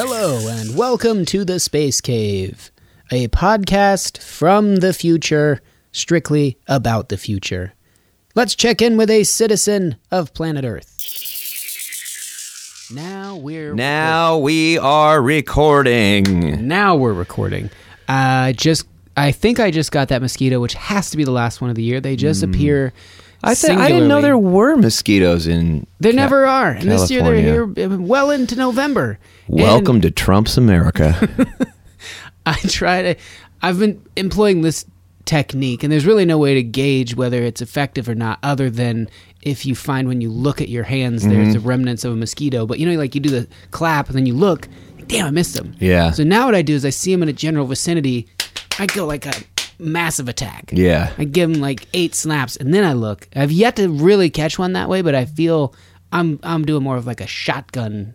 Hello, and welcome to The Space Cave, a podcast from the future, strictly about the future. Let's check in with a citizen of planet Earth. Now we're recording. I think I just got that mosquito, which has to be the last one of the year. They just appear... I didn't know there were mosquitoes in There never are. And California. This year they're here well into November. Welcome to Trump's America. I've been employing this technique, and there's really no way to gauge whether it's effective or not, other than if you find when you look at your hands, there's the remnants of a mosquito. But like you do the clap, and then you look, damn, I missed them. Yeah. So now what I do is I see them in a general vicinity. I go like a... massive attack. Yeah. I give him like 8 snaps and then I look. I've yet to really catch one that way, but I feel I'm doing more of like a shotgun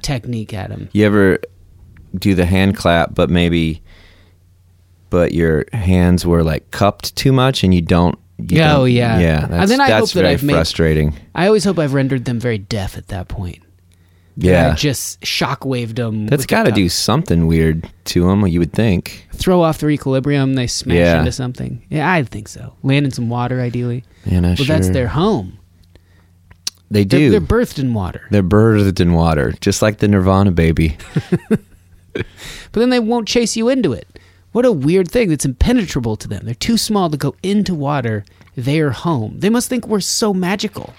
technique at him. You ever do the hand clap but your hands were like cupped too much and you don't... Yeah. That's very frustrating. I always hope I've rendered them very deaf at that point. Yeah. I just shockwaved them. That's got to do something weird to them, you would think. Throw off their equilibrium, they smash into something. Yeah, I think so. Land in some water, ideally. Yeah, sure. That's their home. They do. They're birthed in water. Just like the Nirvana baby. But then they won't chase you into it. What a weird thing that's impenetrable to them. They're too small to go into water. They're home. They must think we're so magical.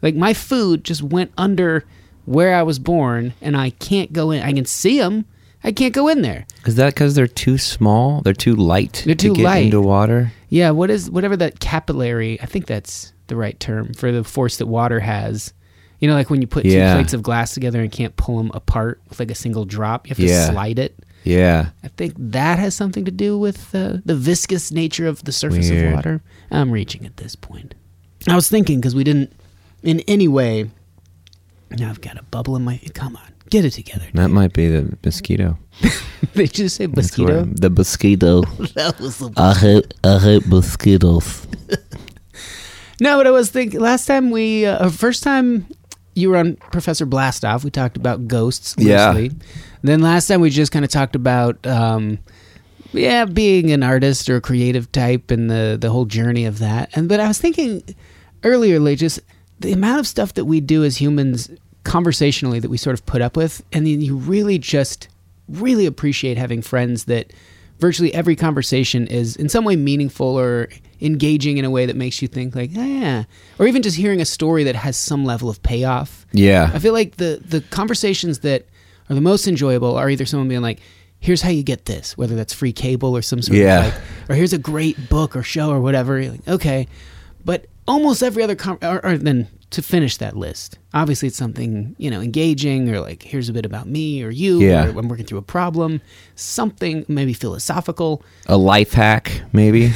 Like, my food just went under... where I was born, and I can't go in. I can see them. I can't go in there. Is that because they're too small? They're too light to get into water? Yeah, whatever that capillary, I think that's the right term for the force that water has. Like when you put two plates of glass together and can't pull them apart with like a single drop, you have to slide it. Yeah. I think that has something to do with the viscous nature of the surface of water. I'm reaching at this point. I was thinking, because we didn't in any way... Now I've got a bubble in my... Come on, get it together. Dude. That might be the mosquito. Did you say mosquito? The mosquito. That was the mosquito. I hate mosquitoes. No, but I was thinking... Last time we... first time you were on Professor Blastoff, we talked about ghosts loosely. Yeah. Then last time we just kind of talked about... being an artist or a creative type and the whole journey of that. But I was thinking earlier, just... the amount of stuff that we do as humans conversationally that we sort of put up with, and then you really appreciate having friends that virtually every conversation is in some way meaningful or engaging in a way that makes you think like, or even just hearing a story that has some level of payoff. Yeah. I feel like the conversations that are the most enjoyable are either someone being like, here's how you get this, whether that's free cable or some sort of like, or here's a great book or show or whatever. You're like, okay. But almost every other, then to finish that list, obviously it's something, engaging or like, here's a bit about me or you, or I'm working through a problem, something maybe philosophical. A life hack, maybe.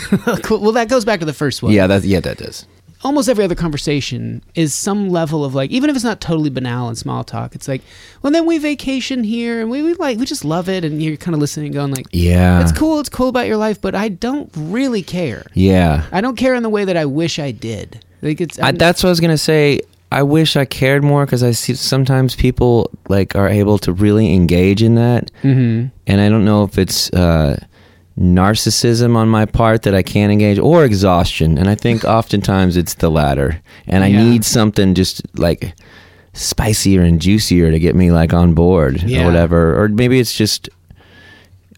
Well, that goes back to the first one. Yeah, that does. Almost every other conversation is some level of like, even if it's not totally banal and small talk, it's like, well, then we vacation here and we just love it. And you're kind of listening and going like, it's cool about your life, but I don't really care. Yeah. I don't care in the way that I wish I did. Like that's what I was going to say. I wish I cared more because I see sometimes people like are able to really engage in that. Mm-hmm. And I don't know if it's, narcissism on my part that I can't engage, or exhaustion, and I think oftentimes it's the latter, and I need something just like spicier and juicier to get me like on board or whatever. Or maybe it's just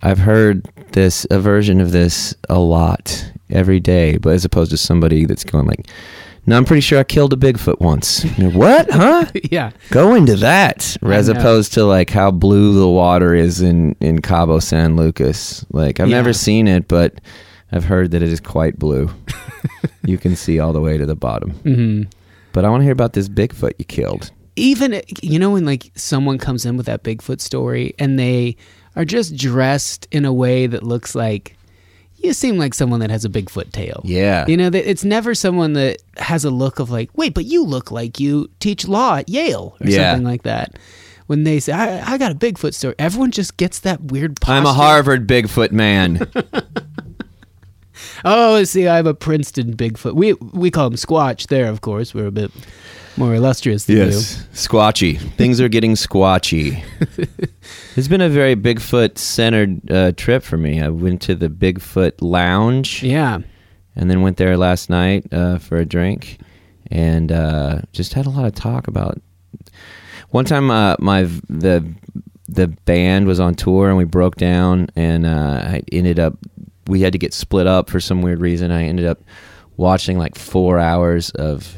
I've heard a version of this a lot every day, but as opposed to somebody that's going like, no, I'm pretty sure I killed a Bigfoot once. What? Huh? Yeah. Go into that. As opposed to like how blue the water is in Cabo San Lucas. Like I've never seen it, but I've heard that it is quite blue. You can see all the way to the bottom. Mm-hmm. But I want to hear about this Bigfoot you killed. Even, you know, when like someone comes in with that Bigfoot story and they are just dressed in a way that looks like, you seem like someone that has a Bigfoot tail. Yeah. You know, it's never someone that has a look of like, wait, but you look like you teach law at Yale or something like that. When they say, I got a Bigfoot story, everyone just gets that weird posture. I'm a Harvard Bigfoot man. Oh, see, I'm a Princeton Bigfoot. We call him Squatch there, of course. We're a bit more illustrious than you. Squatchy. Things are getting squatchy. It's been a very Bigfoot-centered trip for me. I went to the Bigfoot Lounge. Yeah. And then went there last night for a drink. And just had a lot of talk about... One time the band was on tour and we broke down and I ended up... We had to get split up for some weird reason. I ended up watching like 4 hours of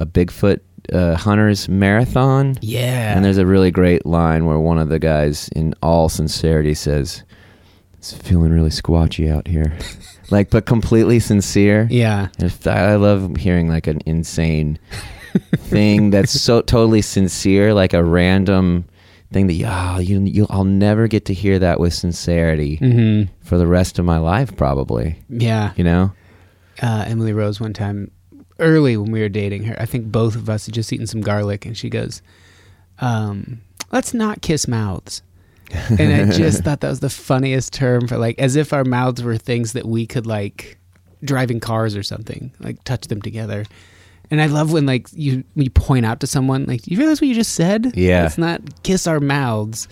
a Bigfoot hunters marathon. Yeah. And there's a really great line where one of the guys, in all sincerity, says, "It's feeling really squatchy out here." Like, but completely sincere. Yeah. And I love hearing like an insane thing that's so totally sincere, like a random... thing that I'll never get to hear that with sincerity for the rest of my life, probably. Yeah. You know? Emily Rose one time, early when we were dating her, I think both of us had just eaten some garlic, and she goes, "Let's not kiss mouths." And I just thought that was the funniest term for like, as if our mouths were things that we could like, driving cars or something, like touch them together. And I love when like you point out to someone like, "You realize what you just said? Yeah, let's not kiss our mouths."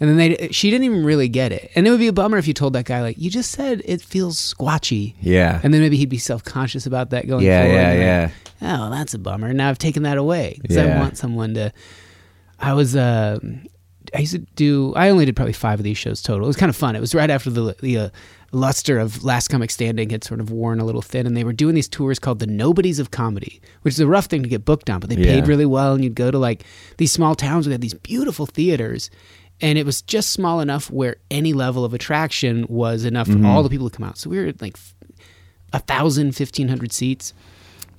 And then she didn't even really get it. And it would be a bummer if you told that guy like, "You just said it feels squatchy." Yeah. And then maybe he'd be self-conscious about that going forward. Yeah. Oh, that's a bummer. Now I've taken that away because I want someone to. I only did probably 5 of these shows total. It was kind of fun. It was right after the luster of Last Comic Standing had sort of worn a little thin, and they were doing these tours called the Nobodies of Comedy, which is a rough thing to get booked on, but they paid really well, and you'd go to like these small towns where they had these beautiful theaters, and it was just small enough where any level of attraction was enough for all the people to come out. So we were at like 1,000, 1,500 seats,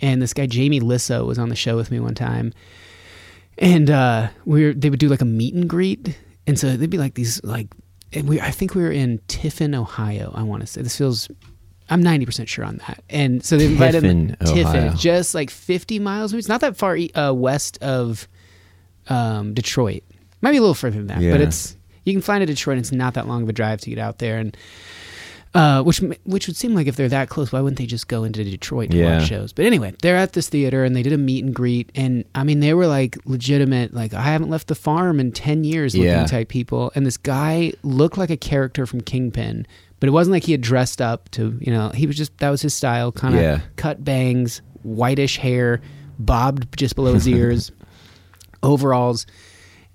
and this guy Jamie Lissow was on the show with me one time. And they would do like a meet and greet, and so they'd be like these like, and I think we were in Tiffin, Ohio. I want to say I'm 90% sure on that. And so they invited him to Tiffin, just like 50 miles. It's not that far west of Detroit. Might be a little further than that, but you can fly to Detroit. And it's not that long of a drive to get out there, and which would seem like if they're that close, why wouldn't they just go into Detroit to watch shows? But anyway, they're at this theater and they did a meet and greet, and I mean they were like legitimate, like I haven't left the farm in 10 years looking type people. And this guy looked like a character from Kingpin, but it wasn't like he had dressed up to, you know, he was just, that was his style, kind of cut bangs, whitish hair, bobbed just below his ears, overalls,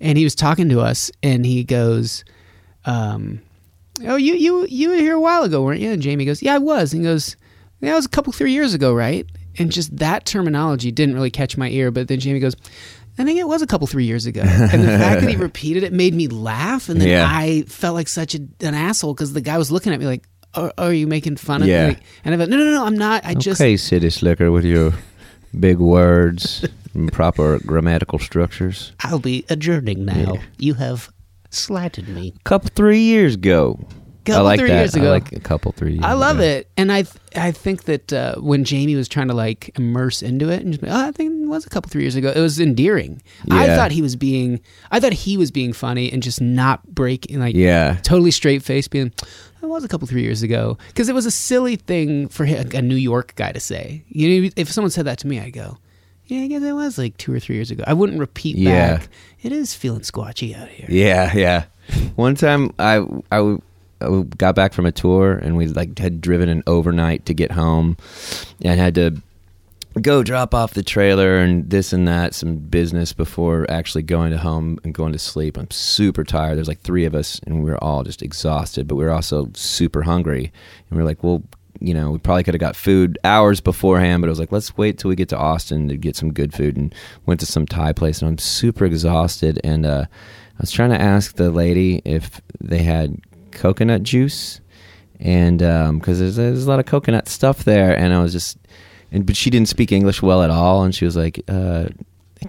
and he was talking to us, and he goes, "Oh, you were here a while ago, weren't you?" And Jamie goes, "Yeah, I was." And he goes, "Yeah, it was 3 years ago, right?" And just that terminology didn't really catch my ear. But then Jamie goes, "I think it was 3 years ago." And the fact that he repeated it made me laugh. And then I felt like such an asshole because the guy was looking at me like, "Are you making fun of me?" And I went, No, I'm not. Okay, city slicker with your big words and proper grammatical structures. I'll be adjourning now. Yeah. You have... slighted me. 3 years ago. I like that. Years ago. I like 3 years ago. I love it. And I think that when Jamie was trying to like immerse into it and just be, I think it was 3 years ago, it was endearing. Yeah. I thought he was being funny and just not breaking, like totally straight face, being, "It was 3 years ago," because it was a silly thing for a New York guy to say. You know, if someone said that to me, I go, "Yeah, I guess it was 2 or 3 years ago." I wouldn't repeat back. It is feeling squatchy out here. Yeah. One time I got back from a tour and we like had driven an overnight to get home and had to go drop off the trailer and this and that, some business before actually going to home and going to sleep. I'm super tired. There's 3 of us and we were all just exhausted, but we were also super hungry. And we were like, well... you know, we probably could have got food hours beforehand, but it was like, let's wait till we get to Austin to get some good food, and went to some Thai place, and I'm super exhausted, and I was trying to ask the lady if they had coconut juice, and because there's a lot of coconut stuff there, and I was just but she didn't speak English well at all, and she was like, I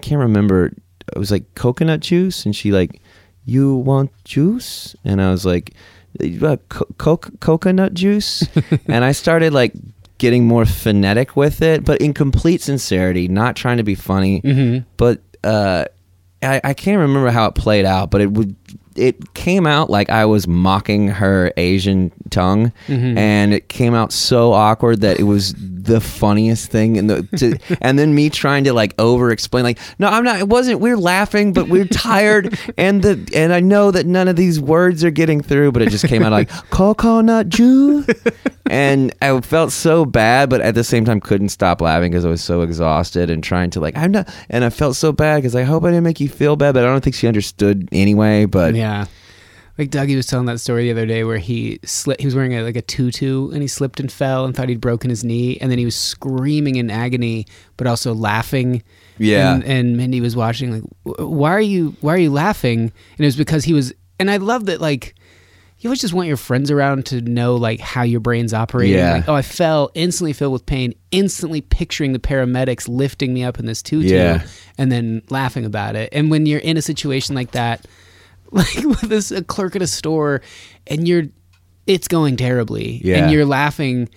can't remember. It was like coconut juice, and she like, you want juice? And I was like, coconut juice? And I started like getting more phonetic with it, but in complete sincerity, not trying to be funny. Mm-hmm. But I can't remember how it played out, but it came out like I was mocking her Asian tongue, mm-hmm. and it came out so awkward that it was the funniest thing. And then me trying to like over explain, like, no, I'm not, it wasn't, we're laughing, but we're tired. And I know that none of these words are getting through, but it just came out like coconut juice. And I felt so bad, but at the same time couldn't stop laughing because I was so exhausted and trying to like, I'm not, and I felt so bad because I hope I didn't make you feel bad, but I don't think she understood anyway, but yeah. Yeah, like Dougie was telling that story the other day where he slipped. He was wearing a tutu and he slipped and fell and thought he'd broken his knee, and then he was screaming in agony but also laughing. Yeah, and Mindy was watching like, why are you laughing? And it was because he was. And I love that, like, you always just want your friends around to know like how your brain's operating. Yeah. Like, oh, I fell, instantly filled with pain, instantly picturing the paramedics lifting me up in this tutu, yeah. and then laughing about it. And when you're in a situation like that, like with a clerk at a store, and it's going terribly, yeah. and you're laughing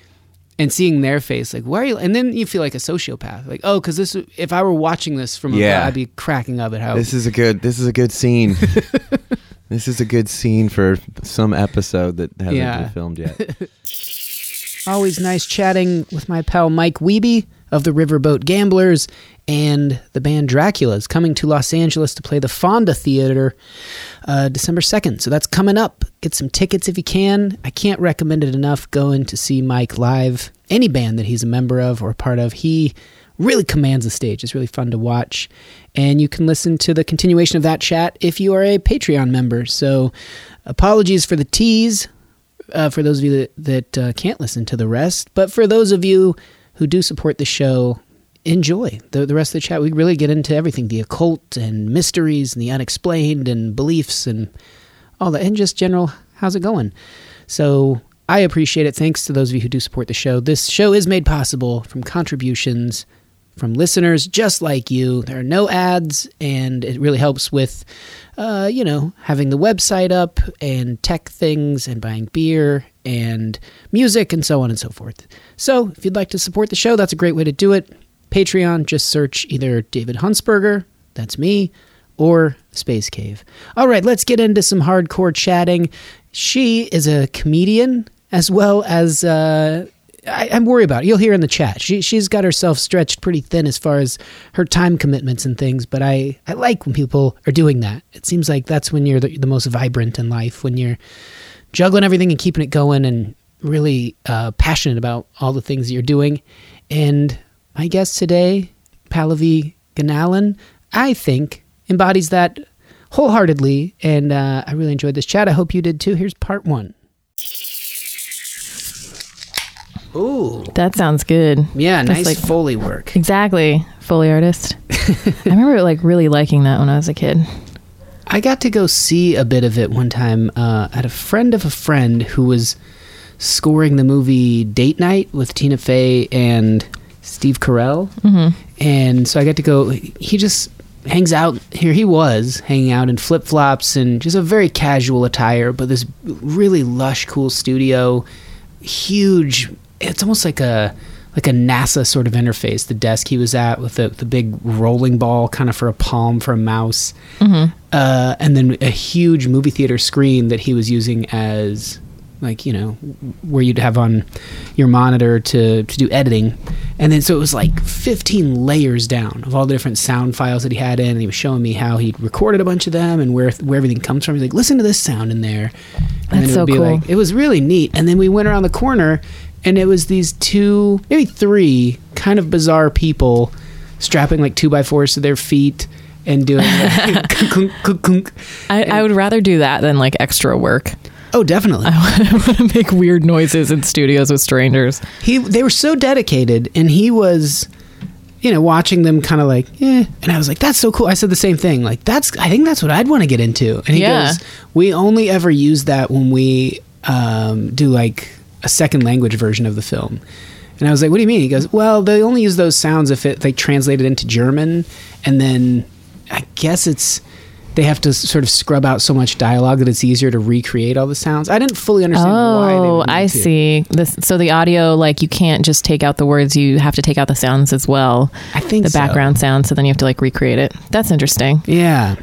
and seeing their face, like, why are you? And then you feel like a sociopath, like, oh, because this, if I were watching this from above, I'd be cracking up at how this is a good scene. This is a good scene for some episode that hasn't been filmed yet. Always nice chatting with my pal Mike Wiebe of the Riverboat Gamblers and the band Dracula's, coming to Los Angeles to play the Fonda Theater December 2nd. So that's coming up. Get some tickets if you can. I can't recommend it enough, going to see Mike live. Any band that he's a member of or a part of, he really commands the stage. It's really fun to watch. And you can listen to the continuation of that chat if you are a Patreon member. So apologies for the tease for those of you that can't listen to the rest. But for those of you who do support the show, enjoy the rest of the chat. We really get into everything, the occult and mysteries and the unexplained and beliefs and all that, and just general, how's it going? So I appreciate it. Thanks to those of you who do support the show. This show is made possible from contributions from listeners just like you. There are no ads, and it really helps with, having the website up and tech things and buying beer and music and so on and so forth. So if you'd like to support the show, that's a great way to do it. Patreon, just search either David Huntsberger, that's me, or Space Cave. All right, let's get into some hardcore chatting. She is a comedian as well as, I'm worried about it. You'll hear in the chat. She's got herself stretched pretty thin as far as her time commitments and things, but I like when people are doing that. It seems like that's when you're the most vibrant in life, when you're juggling everything and keeping it going and really passionate about all the things that you're doing. And my guest today, Pallavi Gunalan, I think embodies that wholeheartedly, and I really enjoyed this chat. I hope you did too. Here's part one. Ooh. That sounds good. Yeah, that's nice, like Foley work. Exactly. Foley artist. I remember like really liking that when I was a kid. I got to go see a bit of it one time. I had a friend of a friend who was scoring the movie Date Night with Tina Fey and Steve Carell, mm-hmm. and so I got to go. He just hangs out here. He was hanging out in flip-flops and just a very casual attire, but this really lush, cool studio, huge. It's almost like a NASA sort of interface. The desk he was at with the big rolling ball, kind of for a palm for a mouse, mm-hmm. And then a huge movie theater screen that he was using as, like, you know, where you'd have on your monitor to do editing. And then so it was like 15 layers down of all the different sound files that he had in, and he was showing me how he recorded a bunch of them and where everything comes from. He's like, listen to this sound in there. And that's so cool. Like, it was really neat. And then we went around the corner, and it was these two, maybe three, kind of bizarre people strapping like 2x4s to their feet and doing like, kunk, kunk, kunk. I would rather do that than like extra work. Oh, definitely. I want to make weird noises in studios with strangers. They were so dedicated, and he was, you know, watching them kind of like, eh. And I was like, that's so cool. I said the same thing. Like, I think that's what I'd want to get into. And he goes, we only ever use that when we do like a second language version of the film. And I was like, what do you mean? He goes, well, they only use those sounds if they translate it into German. And then I guess it's, they have to sort of scrub out so much dialogue that it's easier to recreate all the sounds. I didn't fully understand why. Oh, I see. So the audio, like, you can't just take out the words. You have to take out the sounds as well. I think the background sounds. So then you have to, like, recreate it. That's interesting. Yeah.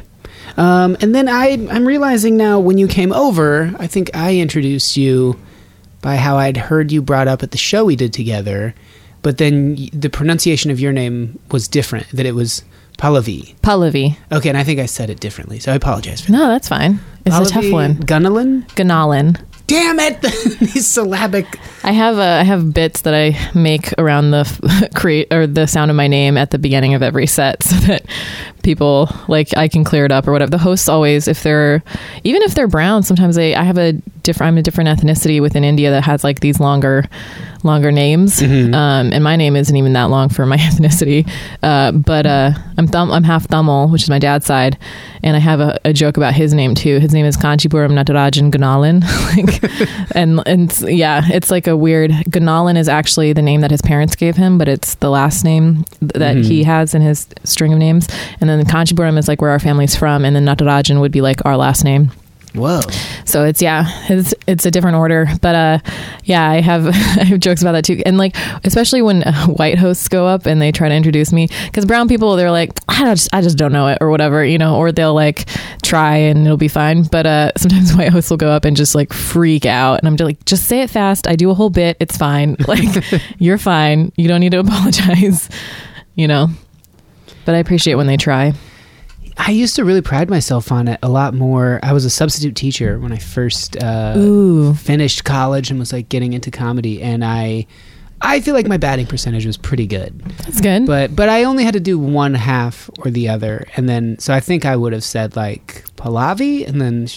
And then I'm realizing now, when you came over, I think I introduced you by how I'd heard you brought up at the show we did together, but then the pronunciation of your name was different, that it was Pallavi. Pallavi. Okay, and I think I said it differently, so I apologize for that. No, that's fine. It's Pallavi, a tough one. Gunalan? Gunalan. Damn it! These syllabic. I have bits that I make around the the sound of my name at the beginning of every set, so that people, like, I can clear it up or whatever. The hosts always, even if they're brown, sometimes I'm a different ethnicity within India that has, like, these longer names, mm-hmm. And my name isn't even that long for my ethnicity. But I'm half Tamil, which is my dad's side, and I have a joke about his name too. His name is Kanchipuram Natarajan Gunalan, and yeah, it's like a weird. Gunalan is actually the name that his parents gave him, but it's the last name that mm-hmm. he has in his string of names. And then Kanchipuram is like where our family's from, and then Natarajan would be like our last name. Whoa. So it's, yeah, it's a different order, but yeah, I have jokes about that too. And, like, especially when white hosts go up and they try to introduce me, because brown people, they're like, I just don't know it or whatever, you know, or they'll, like, try and it'll be fine. But sometimes white hosts will go up and just, like, freak out, and I'm just like, just say it fast. I do a whole bit. It's fine. Like, you're fine. You don't need to apologize, you know, but I appreciate when they try. I used to really pride myself on it a lot more. I was a substitute teacher when I first finished college and was, like, getting into comedy, and I feel like my batting percentage was pretty good. That's good. But I only had to do one half or the other, and then so I think I would have said, like, Pallavi, and then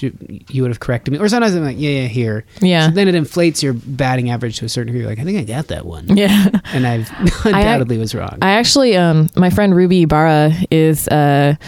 you would have corrected me, or sometimes I'm like, yeah, here. Yeah. So then it inflates your batting average to a certain degree. Like, I think I got that one. Yeah. And I undoubtedly was wrong. I actually, my friend Ruby Ibarra is a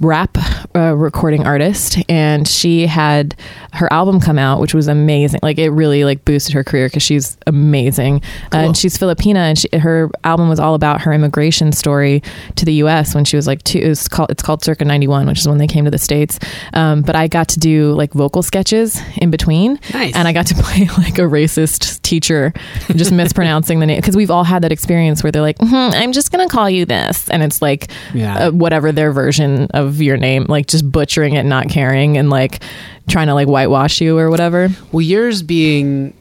rap recording artist, and she had her album come out, which was amazing. Like, it really, like, boosted her career because she's amazing. Cool. And she's Filipina, and her album was all about her immigration story to the U.S. when she was like two. It's called Circa 91, which is when they came to the States. But I got to do, like, vocal sketches in between. Nice. And I got to play, like, a racist teacher, just mispronouncing the name, because we've all had that experience where they're like, I'm just gonna call you this, and it's like, yeah. Whatever their version of your name, like, just butchering it, not caring, and, like, trying to, like, whitewash you or whatever. Well, yours being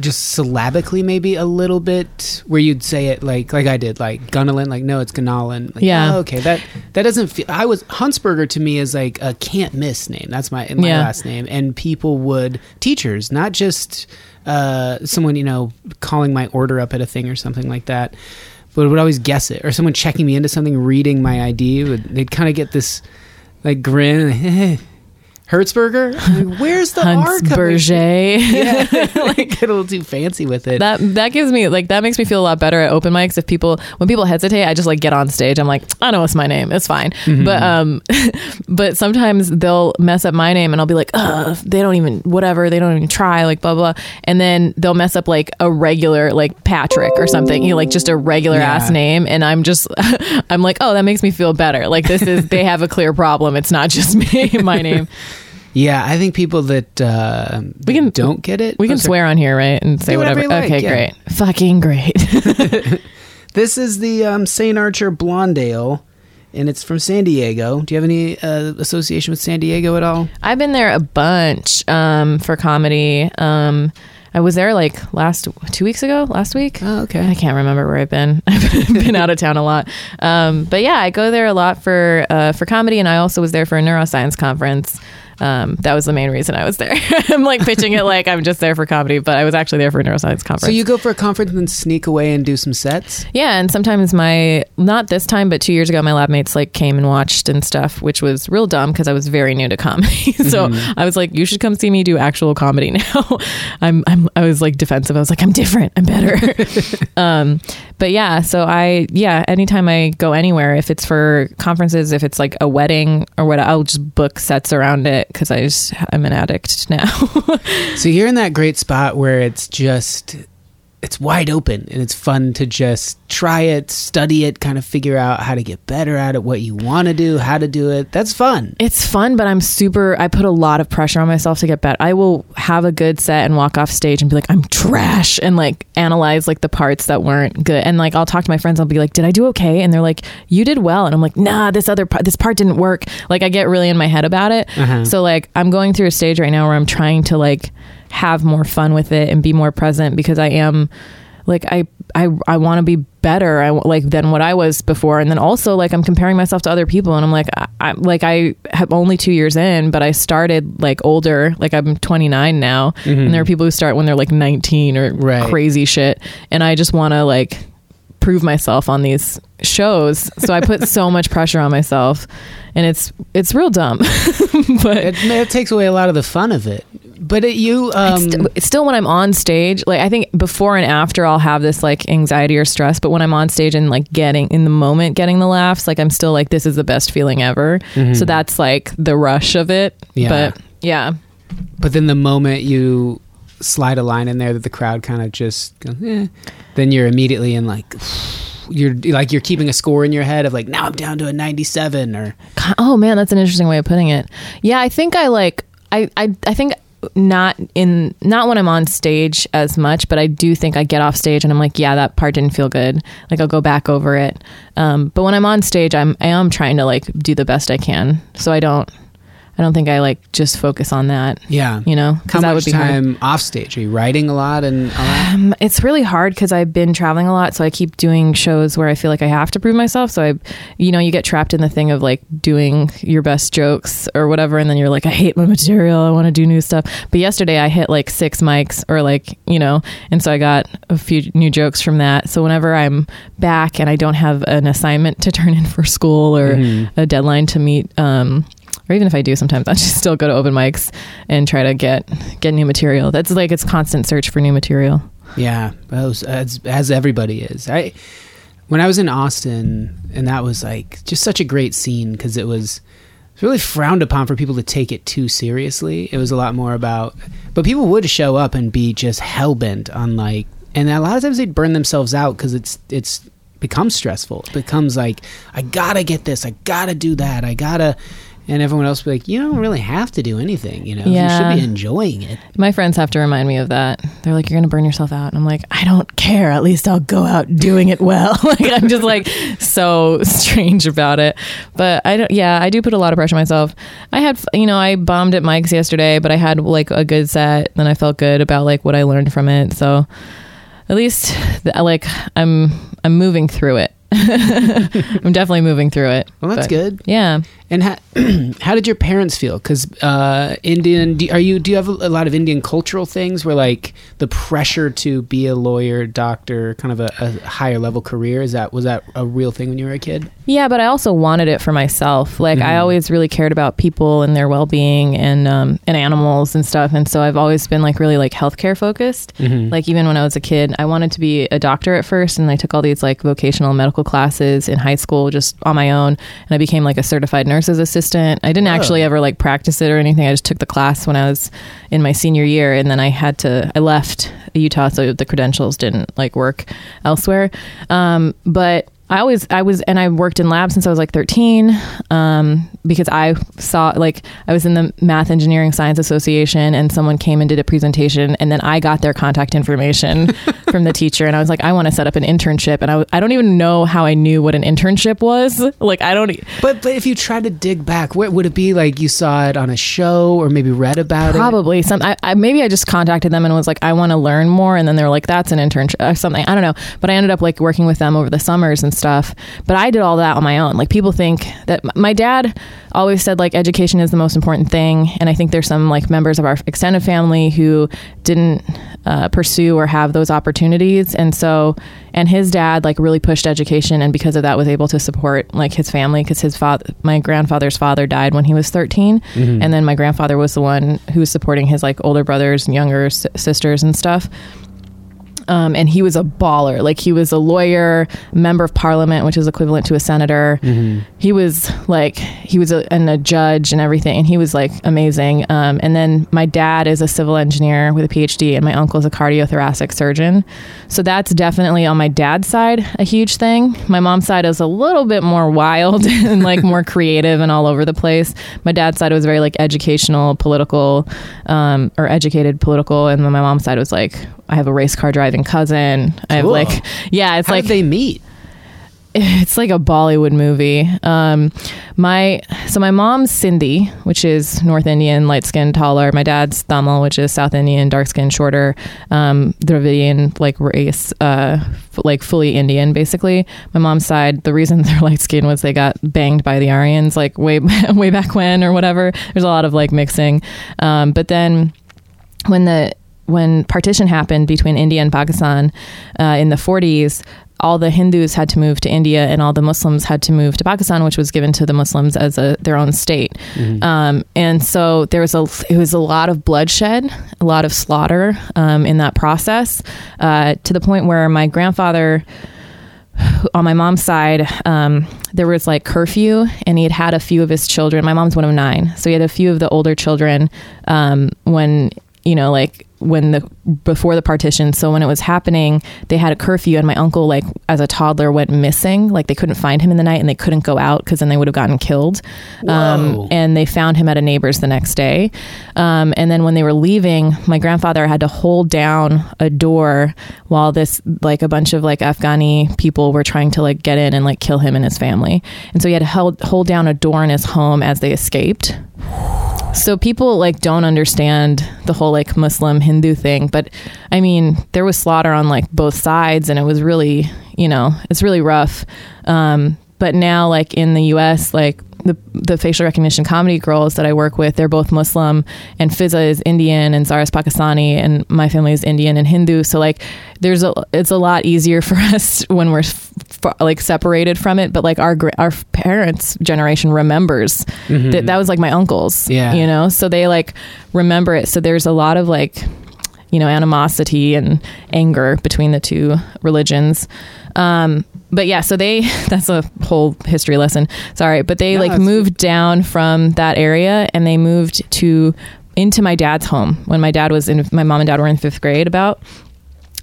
just syllabically maybe a little bit, where you'd say it like I did, like Gunalan, like, no, it's Gunalan. Like, yeah. Oh, okay. That doesn't feel, Huntsberger to me is like a can't miss name. That's my last name. And people would, teachers, not just someone, you know, calling my order up at a thing or something like that, but would always guess it. Or someone checking me into something, reading my ID, they'd kind of get this, like, grin, and, Hertzberger? I mean, where's the R coming from? Yeah, like, get a little too fancy with it. That gives me, like, that makes me feel a lot better at open mics. When people hesitate, I just, like, get on stage. I'm like, I know it's my name. It's fine. Mm-hmm. But sometimes they'll mess up my name, and I'll be like, they don't even try, like, blah, blah. And then they'll mess up, like, a regular, like, Patrick or something, you know, like, just a regular ass name. And I'm like, oh, that makes me feel better. Like, they have a clear problem. It's not just me, my name. Yeah, I think people that don't get it. We can swear on here, right? And say whatever. Like, okay, yeah. Great. Fucking great. This is the Saint Archer Blondale, and it's from San Diego. Do you have any association with San Diego at all? I've been there a bunch for comedy. I was there like last week. Oh, okay. I can't remember where I've been. I've been out of town a lot. But yeah, I go there a lot for comedy, and I also was there for a neuroscience conference. That was the main reason I was there. I'm like pitching it like I'm just there for comedy, but I was actually there for a neuroscience conference. So you go for a conference and then sneak away and do some sets? Yeah, and sometimes not this time, but 2 years ago, my lab mates like came and watched and stuff, which was real dumb because I was very new to comedy. So I was like, you should come see me do actual comedy now. I was like defensive. I was like, I'm different. I'm better. But yeah, so anytime I go anywhere, if it's for conferences, if it's like a wedding or what, I'll just book sets around it. Because I'm an addict now. So you're in that great spot where it's just it's wide open, and it's fun to just try it, study it, kind of figure out how to get better at it, what you want to do, how to do it. That's fun. It's fun, but I put a lot of pressure on myself to get better. I will have a good set and walk off stage and be like, I'm trash, and like analyze like the parts that weren't good. And like, I'll talk to my friends. I'll be like, did I do okay? And they're like, you did well. And I'm like, nah, this part didn't work. Like, I get really in my head about it. Uh-huh. So like, I'm going through a stage right now where I'm trying to like have more fun with it and be more present, because I am like, I want to be better than what I was before. And then also like, I'm comparing myself to other people, and I'm like, I have only 2 years in, but I started like older, like I'm 29 now. Mm-hmm. And there are people who start when they're like 19 or crazy shit. And I just want to like prove myself on these shows. So I put so much pressure on myself, and it's real dumb, but it takes away a lot of the fun of it. But still when I'm on stage, like I think before and after I'll have this like anxiety or stress, but when I'm on stage and like getting in the moment, getting the laughs, like I'm still like, this is the best feeling ever. Mm-hmm. So that's like the rush of it. Yeah. But yeah. But then the moment you slide a line in there that the crowd kind of just goes, then you're immediately in like... you're keeping a score in your head of like, now I'm down to a 97 or... Oh man, that's an interesting way of putting it. Yeah, I think I think... not when I'm on stage as much, but I do think I get off stage and I'm like, yeah, that part didn't feel good. Like I'll go back over it. But when I'm on stage, I am trying to like do the best I can. So I don't think I like just focus on that. Yeah. You know, because that would be time hard. Off stage. Are you writing a lot? And it's really hard because I've been traveling a lot. So I keep doing shows where I feel like I have to prove myself. So you get trapped in the thing of like doing your best jokes or whatever. And then you're like, I hate my material. I want to do new stuff. But yesterday I hit like 6 mics or like, you know, and so I got a few new jokes from that. So whenever I'm back and I don't have an assignment to turn in for school or a deadline to meet, or even if I do, sometimes I just still go to open mics and try to get new material. That's like, it's constant search for new material. Yeah, as everybody is. When I was in Austin, and that was like just such a great scene, because it was really frowned upon for people to take it too seriously. It was a lot more about, but people would show up and be just hellbent on like, and a lot of times they'd burn themselves out because it's becomes stressful. It becomes like, I gotta get this, I gotta do that, I gotta... And everyone else be like, you don't really have to do anything, you know? Yeah. You should be enjoying it. My friends have to remind me of that. They're like, you're going to burn yourself out. And I'm like, I don't care. At least I'll go out doing it well. Like, I'm just like so strange about it. But I do put a lot of pressure on myself. I had, you know, I bombed at Mike's yesterday, but I had like a good set. Then I felt good about like what I learned from it. So at least like I'm moving through it. I'm definitely moving through it. Well, that's good. Yeah. And how did your parents feel? Because Indian, do you have a lot of Indian cultural things where like the pressure to be a lawyer, doctor, kind of a higher level career? Was that a real thing when you were a kid? Yeah, but I also wanted it for myself. Like I always really cared about people and their well being and animals and stuff. And so I've always been like really like healthcare focused. Mm-hmm. Like even when I was a kid, I wanted to be a doctor at first, and I took all these like vocational medical classes in high school just on my own, and I became like a certified nurse's assistant. I didn't actually ever like practice it or anything. I just took the class when I was in my senior year, and then I left Utah, so the credentials didn't like work elsewhere. But I worked in labs since I was like 13, because I saw, like, I was in the Math Engineering Science Association, and someone came and did a presentation, and then I got their contact information from the teacher, and I was like, I want to set up an internship, and I don't even know how I knew what an internship was. Like, I don't... But if you try to dig back, what would it be like? You saw it on a show, or maybe read about it? Probably. Maybe I just contacted them and was like, I want to learn more, and then they were like, that's an internship, or something. I don't know. But I ended up, like, working with them over the summers and stuff, but I did all that on my own. Like, people think that my dad always said like education is the most important thing, and I think there's some like members of our extended family who didn't pursue or have those opportunities, and his dad like really pushed education, and because of that was able to support like his family, because my grandfather's father died when he was 13. Mm-hmm. And then my grandfather was the one who was supporting his like older brothers and younger sisters and stuff. And he was a baller. Like, he was a lawyer, member of parliament, which is equivalent to a senator. Mm-hmm. He was like, he was a judge and everything. And he was like amazing. And then my dad is a civil engineer with a PhD, and my uncle is a cardiothoracic surgeon. So that's definitely on my dad's side a huge thing. My mom's side is a little bit more wild and like more creative and all over the place. My dad's side was very like educational, political, or educated, political. And then my mom's side was like, I have a race car driving cousin. Cool. I have like, yeah, it's how like did they meet. It's like a Bollywood movie. My mom's Sindhi, which is North Indian, light skinned, taller. My dad's Tamil, which is South Indian, dark skinned, shorter, Dravidian, like race, like fully Indian, basically. My mom's side, the reason they're light skinned was they got banged by the Aryans, like way back when or whatever. There's a lot of like mixing. But then when partition happened between India and Pakistan in the 40s, all the Hindus had to move to India and all the Muslims had to move to Pakistan, which was given to the Muslims as their own state. Mm-hmm. And so it was a lot of bloodshed, a lot of slaughter in that process, to the point where my grandfather on my mom's side, there was like curfew, and he had had a few of his children. My mom's one of nine. So he had a few of the older children before the partition. So when it was happening, they had a curfew, and my uncle, like as a toddler, went missing. Like, they couldn't find him in the night, and they couldn't go out because then they would have gotten killed. And they found him at a neighbor's the next day. And then when they were leaving, my grandfather had to hold down a door while this, like a bunch of like Afghani people were trying to like get in and like kill him and his family. And so he had to hold down a door in his home as they escaped. So people like don't understand the whole like Muslim Hindu thing, but I mean, there was slaughter on like both sides, and it was really, it's really rough. But now, like in the US, like the facial recognition comedy girls that I work with, they're both Muslim, and Fizza is Indian, and Zara is Pakistani, and my family is Indian and Hindu. So like it's a lot easier for us when we're like separated from it. But like our parents' generation remembers mm-hmm. that was like my uncle's, yeah. So they like remember it. So there's a lot of like, animosity and anger between the two religions. But yeah, so that's a whole history lesson. Sorry. But they moved down from that area, and they moved into my dad's home when my mom and dad were in fifth grade about.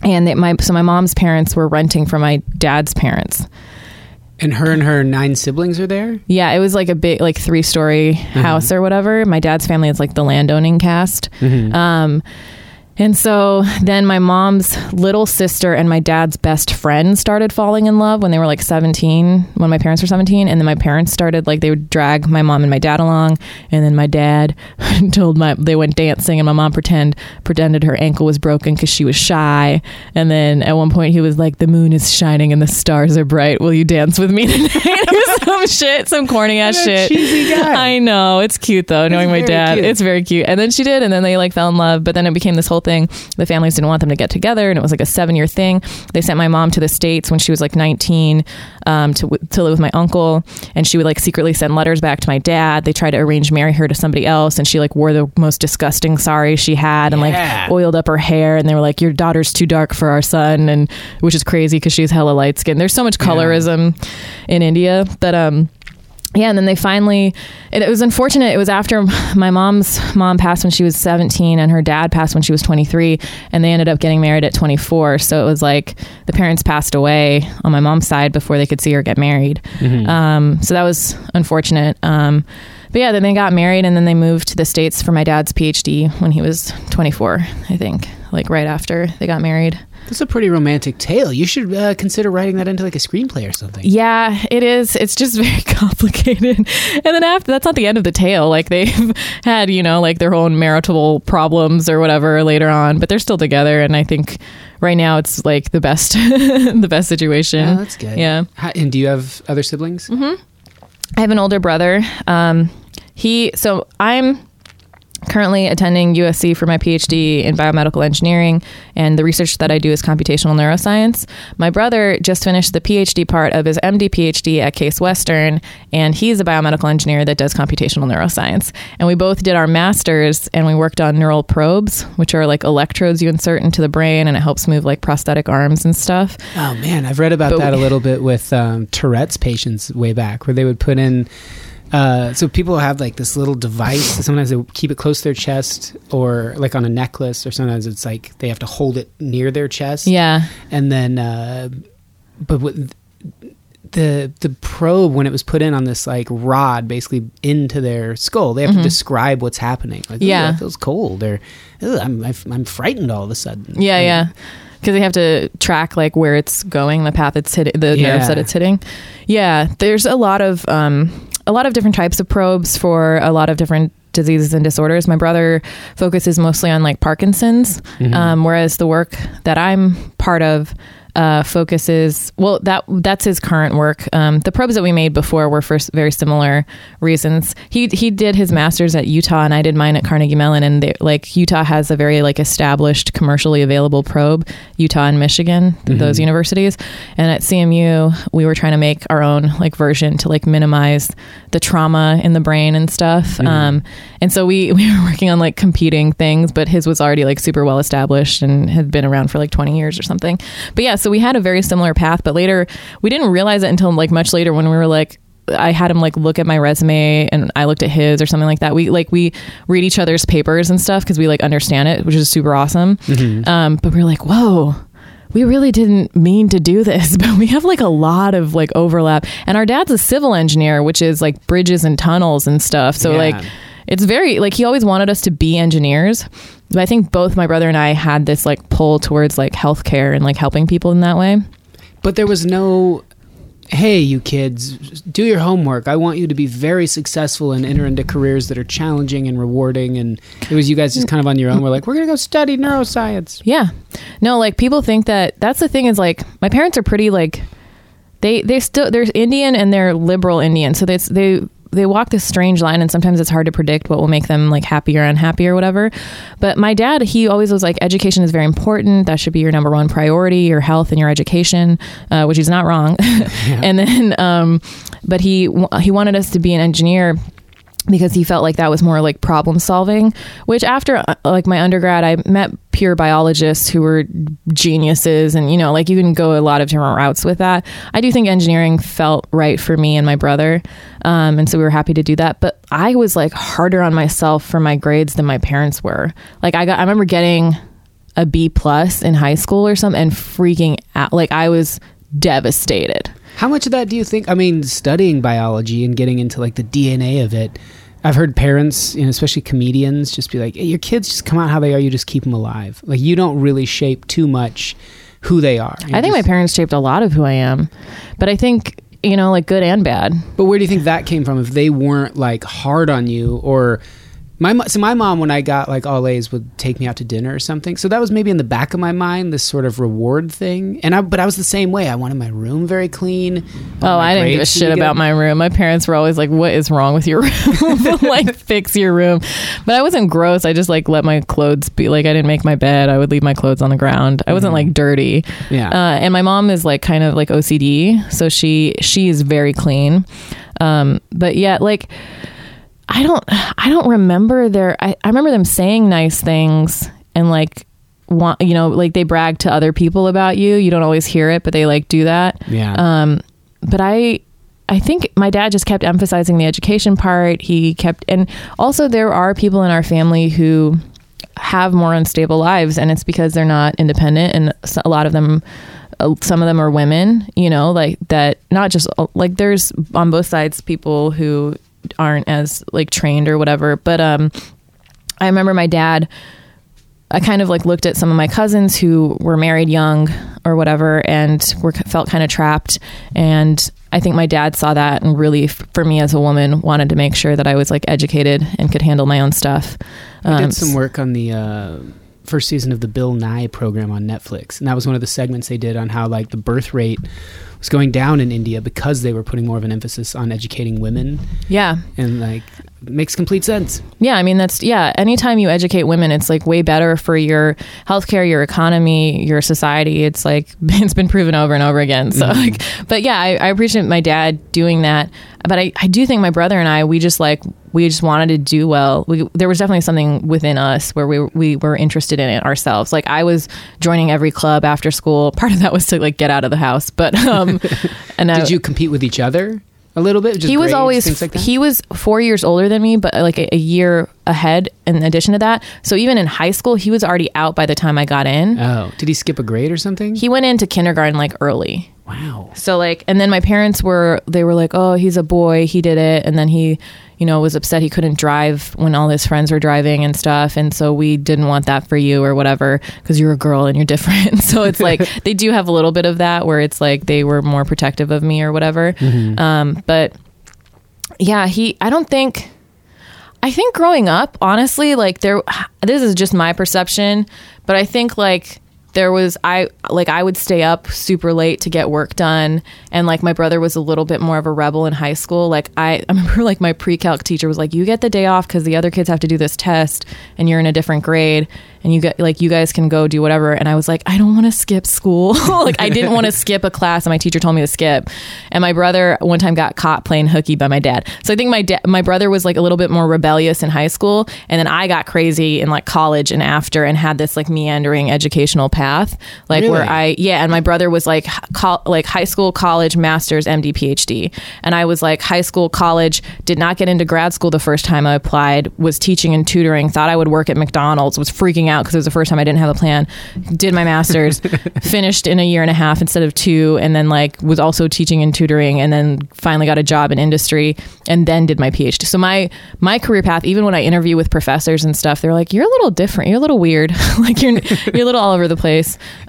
And my mom's parents were renting from my dad's parents. And her nine siblings are there? Yeah, it was like a big, like 3-story mm-hmm. house or whatever. My dad's family is like the landowning caste. Mm-hmm. And so then my mom's little sister and my dad's best friend started falling in love when they were like 17, when my parents were 17. And then my parents started, like, they would drag my mom and my dad along. And then my dad they went dancing, and my mom pretended her ankle was broken because she was shy. And then at one point he was like, the moon is shining and the stars are bright. Will you dance with me tonight? It was some corny ass shit. Cheesy guy. I know. It's cute though. Knowing my dad, it's very cute. And then she did. And then they like fell in love, but then it became this whole thing. The families didn't want them to get together, and it was like a 7-year thing. They sent my mom to the States when she was like 19 to live with my uncle, and she would like secretly send letters back to my dad. They tried to arrange marry her to somebody else, and she like wore the most disgusting sari she had and like oiled up her hair, and they were like, your daughter's too dark for our son, and which is crazy because she's hella light skinned. There's so much colorism in India, but yeah, and then they finally, it was unfortunate. It was after my mom's mom passed when she was 17, and her dad passed when she was 23, and they ended up getting married at 24. So it was like the parents passed away on my mom's side before they could see her get married. Mm-hmm. So that was unfortunate. But yeah, then they got married, and then they moved to the States for my dad's PhD when he was 24, I think, like right after they got married. That's a pretty romantic tale. You should consider writing that into like a screenplay or something. Yeah, it is. It's just very complicated. And then after, that's not the end of the tale. Like, they've had, like their own marital problems or whatever later on, but they're still together. And I think right now it's like the best, the best situation. Oh, that's good. Yeah. And do you have other siblings? Mm-hmm. I have an older brother. So I'm currently attending USC for my PhD in biomedical engineering, and the research that I do is computational neuroscience. My brother just finished the PhD part of his MD PhD at Case Western, and he's a biomedical engineer that does computational neuroscience. And we both did our masters, and we worked on neural probes, which are like electrodes you insert into the brain, and it helps move like prosthetic arms and stuff. Oh man, I've read about that a little bit with Tourette's patients way back, where they would put in so people have like this little device. Sometimes they keep it close to their chest, or like on a necklace, or sometimes it's like they have to hold it near their chest. Yeah. And then, but with the probe, when it was put in on this like rod, basically into their skull, they have to describe what's happening. Like, yeah, that feels cold, or I'm frightened all of a sudden. Yeah, and, yeah. Because they have to track like where it's going, the path it's hitting, the nerves that it's hitting. Yeah, there's a lot of different types of probes for a lot of different diseases and disorders. My brother focuses mostly on like Parkinson's, whereas the work that I'm part of focuses, well, that's his current work. The probes that we made before were for very similar reasons. He did his master's at Utah, and I did mine at Carnegie Mellon, and they, like, Utah has a very like established commercially available probe, Utah and Michigan, those universities. And at CMU, we were trying to make our own like version to like minimize the trauma in the brain and stuff. And so we were working on like competing things, but his was already like super well established and had been around for like 20 years or something. But yeah, so we had a very similar path, but later we didn't realize it until like much later when we were like, I had him like look at my resume and I looked at his or something like that. We read each other's papers and stuff because we like understand it, which is super awesome. But we were like, whoa, we really didn't mean to do this, but we have like a lot of like overlap. And our dad's a civil engineer, which is like bridges and tunnels and stuff. So like, it's very like, he always wanted us to be engineers. But I think both my brother and I had this like pull towards like healthcare and like helping people in that way. But there was no, hey, you kids, do your homework. I want you to be very successful and enter into careers that are challenging and rewarding. And it was you guys just kind of on your own. We're like, we're going to go study neuroscience. Yeah. No, like people think that that's the thing is like my parents are pretty like they still they're Indian and they're liberal Indian. So they walk this strange line, and sometimes it's hard to predict what will make them like happy or unhappy or whatever. But my dad, he always was like, education is very important. That should be your number one priority, your health and your education, which he's not wrong. And then, but he wanted us to be an engineer because he felt like that was more like problem solving, which after like my undergrad, I met pure biologists who were geniuses, and you know, like you can go a lot of different routes with that. I do think engineering felt right for me and my brother. And so we were happy to do that. But I was like harder on myself for my grades than my parents were. Like I remember getting a B+ in high school or something and freaking out. Like I was devastated. How much of that do you think, I mean, studying biology and getting into like the DNA of it, I've heard parents, you know, especially comedians, just be like, hey, your kids just come out how they are, you just keep them alive. Like you don't really shape too much who they are. I think my parents shaped a lot of who I am, but I think, you know, like good and bad. But where do you think that came from if they weren't like hard on you? Or my mom, when I got like all A's, would take me out to dinner or something. So that was maybe in the back of my mind, this sort of reward thing. And I was the same way. I wanted my room very clean. Oh, I didn't give a shit about my room. My parents were always like, "What is wrong with your room? Like, fix your room." But I wasn't gross. I just like let my clothes be. Like, I didn't make my bed. I would leave my clothes on the ground. I wasn't like dirty. Yeah. And my mom is like kind of like OCD, so she is very clean. But yeah, like. I don't remember I remember them saying nice things and like, want, you know, like they brag to other people about you. You don't always hear it, but they like do that. Yeah. But I think my dad just kept emphasizing the education part. And also there are people in our family who have more unstable lives, and it's because they're not independent, and a lot of them, some of them are women, you know, like that, not just like there's on both sides people who aren't as like trained or whatever. But I remember my dad, I kind of like looked at some of my cousins who were married young or whatever and felt kind of trapped, and I think my dad saw that and really for me as a woman wanted to make sure that I was like educated and could handle my own stuff. I did some work on the first season of the Bill Nye program on Netflix, and that was one of the segments they did on how like the birth rate was going down in India because they were putting more of an emphasis on educating women. Yeah, and like makes complete sense. Yeah, I mean that's anytime you educate women, it's like way better for your healthcare, your economy, your society. It's like it's been proven over and over again. So, mm-hmm. like, but yeah, I appreciate my dad doing that. But I do think my brother and I, we just wanted to do well. There was definitely something within us where we were interested in it ourselves. Like I was joining every club after school. Part of that was to like get out of the house. But and did you compete with each other a little bit? Just he was grades, always like that? He was 4 years older than me, but like a year ahead. In addition to that, so even in high school, he was already out by the time I got in. Oh, did he skip a grade or something? He went into kindergarten like early. Wow. So like, and then my parents they were like, oh, he's a boy, he did it. And then he, you know, was upset he couldn't drive when all his friends were driving and stuff. And so we didn't want that for you or whatever, because you're a girl and you're different. So it's like, they do have a little bit of that where it's like, they were more protective of me or whatever. Mm-hmm. But yeah, I think growing up, honestly, like this is just my perception, but I think like, I would stay up super late to get work done, and like my brother was a little bit more of a rebel in high school. Like I remember like my pre-calc teacher was like, you get the day off because the other kids have to do this test and you're in a different grade and you get like, you guys can go do whatever. And I was like, I don't want to skip school. Like I didn't want to skip a class and my teacher told me to skip. And my brother one time got caught playing hooky by my dad. So I think my brother was like a little bit more rebellious in high school, and then I got crazy in like college and after, and had this like meandering educational path. Like really? Where and my brother was like high school, college, master's, MD, PhD, and I was like high school, college, did not get into grad school the first time I applied, was teaching and tutoring, thought I would work at McDonald's, was freaking out because it was the first time I didn't have a plan, did my master's, finished in a year and a half instead of two, and then like was also teaching and tutoring, and then finally got a job in industry, and then did my PhD. So my career path, even when I interview with professors and stuff, they're like, you're a little different, you're a little weird. Like you're a little all over the place.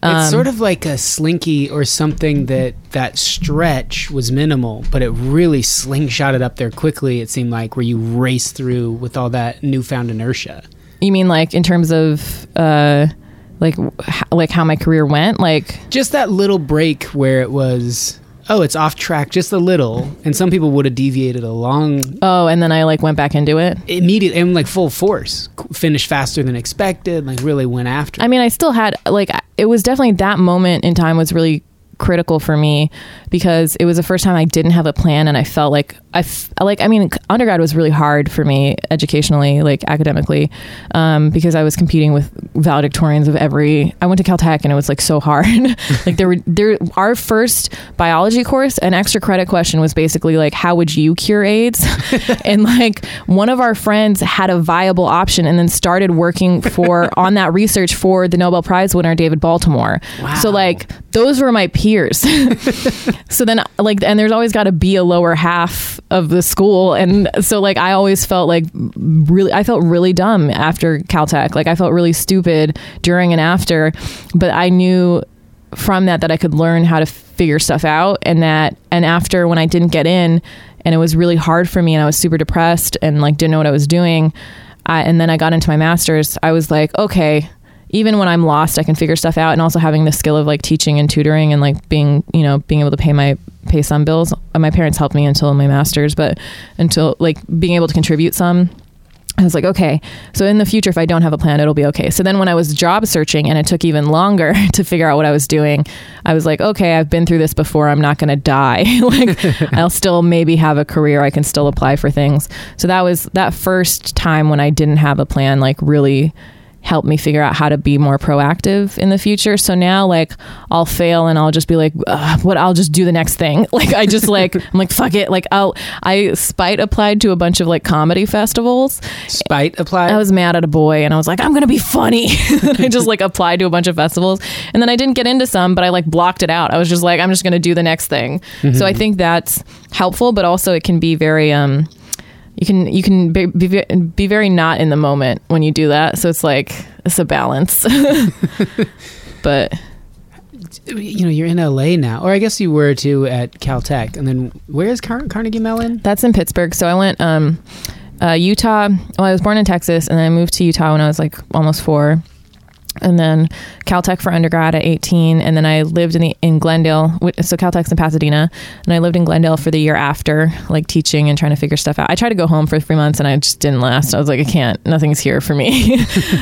It's sort of like a slinky or something that stretch was minimal, but it really slingshotted up there quickly, it seemed like, where you race through with all that newfound inertia. You mean like in terms of like how my career went? Like just that little break where it was, oh, it's off track just a little, and some people would have deviated along. Oh, and then I like went back into it immediately and like full force, finished faster than expected, like really went after. I mean, I still had like, it was definitely, that moment in time was really critical for me because it was the first time I didn't have a plan, and I felt like undergrad was really hard for me educationally, like academically, because I was competing with valedictorians of I went to Caltech, and it was like so hard. Like our first biology course, an extra credit question was basically like, how would you cure AIDS? And like one of our friends had a viable option and then started working on that research for the Nobel Prize winner, David Baltimore. Wow. So like those were my peers. So then like, and there's always got to be a lower half of the school. And so like, I always felt like really dumb after Caltech. Like I felt really stupid during and after, but I knew from that I could learn how to figure stuff out. And after, when I didn't get in and it was really hard for me and I was super depressed and like didn't know what I was doing. And then I got into my master's. I was like, okay, even when I'm lost, I can figure stuff out. And also having the skill of like teaching and tutoring and like being able to pay some bills. My parents helped me until my master's, but until like being able to contribute some, I was like, okay, so in the future, if I don't have a plan, it'll be okay. So then when I was job searching and it took even longer to figure out what I was doing, I was like, okay, I've been through this before. I'm not going to die. Like I'll still maybe have a career. I can still apply for things. So that was that first time when I didn't have a plan, like really help me figure out how to be more proactive in the future. So now like I'll fail and I'll just be like, I'll just do the next thing. Like I just like, I'm like, fuck it. Like I spite applied to a bunch of like comedy festivals. Spite applied? I was mad at a boy and I was like, I'm going to be funny. I just like applied to a bunch of festivals, and then I didn't get into some, but I like blocked it out. I was just like, I'm just going to do the next thing. Mm-hmm. So I think that's helpful, but also it can be very, you can be very not in the moment when you do that. So it's like, it's a balance. But you know, you're in LA now, or I guess you were too at Caltech. And then where is Carnegie Mellon? That's in Pittsburgh. So I went Utah. Well, I was born in Texas and then I moved to Utah when I was like almost 4. and then Caltech for undergrad at 18, and then I lived in Glendale. So Caltech's in Pasadena, and I lived in Glendale for the year after, like teaching and trying to figure stuff out. I tried to go home for 3 months, and I just didn't last. I was like, I can't. Nothing's here for me.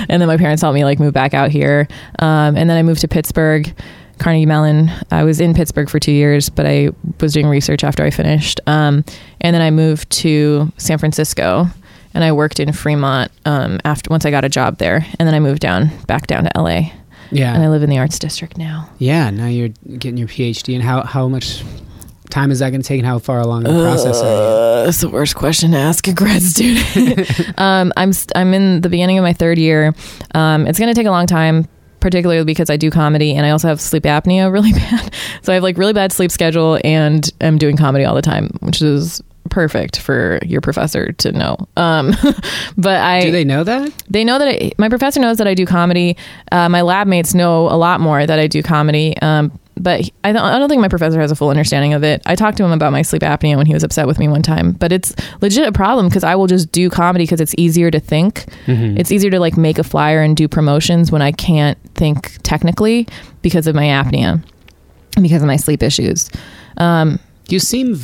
And then my parents helped me like move back out here, and then I moved to Pittsburgh, Carnegie Mellon. I was in Pittsburgh for 2 years, but I was doing research after I finished, and then I moved to San Francisco. And I worked in Fremont once I got a job there, and then I moved back down to LA. Yeah, and I live in the Arts District now. Yeah, now you're getting your PhD, and how much time is that going to take, and how far along the process are you? That's the worst question to ask a grad student. I'm in the beginning of my third year. It's going to take a long time, particularly because I do comedy and I also have sleep apnea really bad, so I have like really bad sleep schedule, and I'm doing comedy all the time, which is perfect for your professor to know. But do they know that? They know that my professor knows that I do comedy. My lab mates know a lot more that I do comedy. But I don't think my professor has a full understanding of it. I talked to him about my sleep apnea when he was upset with me one time, but it's legit a problem because I will just do comedy because it's easier to think. Mm-hmm. It's easier to like make a flyer and do promotions when I can't think technically because of my apnea and because of my sleep issues. You seem,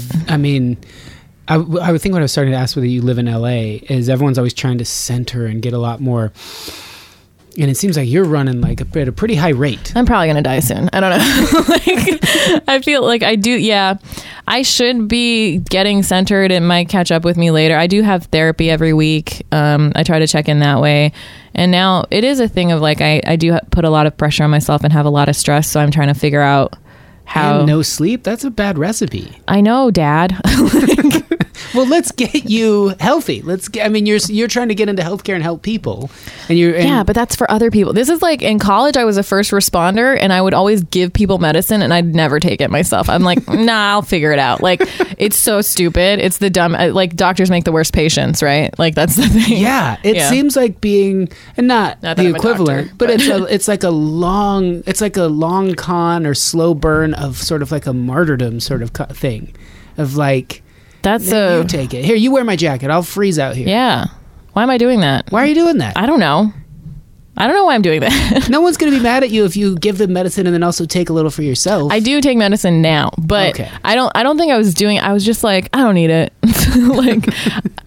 I would think what I was starting to ask whether you live in LA is everyone's always trying to center and get a lot more. And it seems like you're running like at a pretty high rate. I'm probably going to die soon. I don't know. I feel like I do. Yeah, I should be getting centered. It might catch up with me later. I do have therapy every week. I try to check in that way. And now it is a thing of like, I do put a lot of pressure on myself and have a lot of stress. So I'm trying to figure out how. And no sleep? That's a bad recipe. I know, Dad. Well, let's get you healthy. You're trying to get into healthcare and help people, yeah, but that's for other people. This is like in college, I was a first responder, and I would always give people medicine, and I'd never take it myself. I'm like, nah, I'll figure it out. Like, it's so stupid. It's the dumb. Like, doctors make the worst patients, right? Like, that's the thing. Yeah, it seems like being and not the equivalent, doctor, but it's like a long con or slow burn of sort of like a martyrdom sort of thing, of like. You take it. Here, you wear my jacket. I'll freeze out here. Yeah. Why am I doing that? Why are you doing that? I don't know. I don't know why I'm doing that. No one's going to be mad at you if you give them medicine and then also take a little for yourself. I do take medicine now, but okay. I don't think I was doing it. I was just like, I don't need it. Like,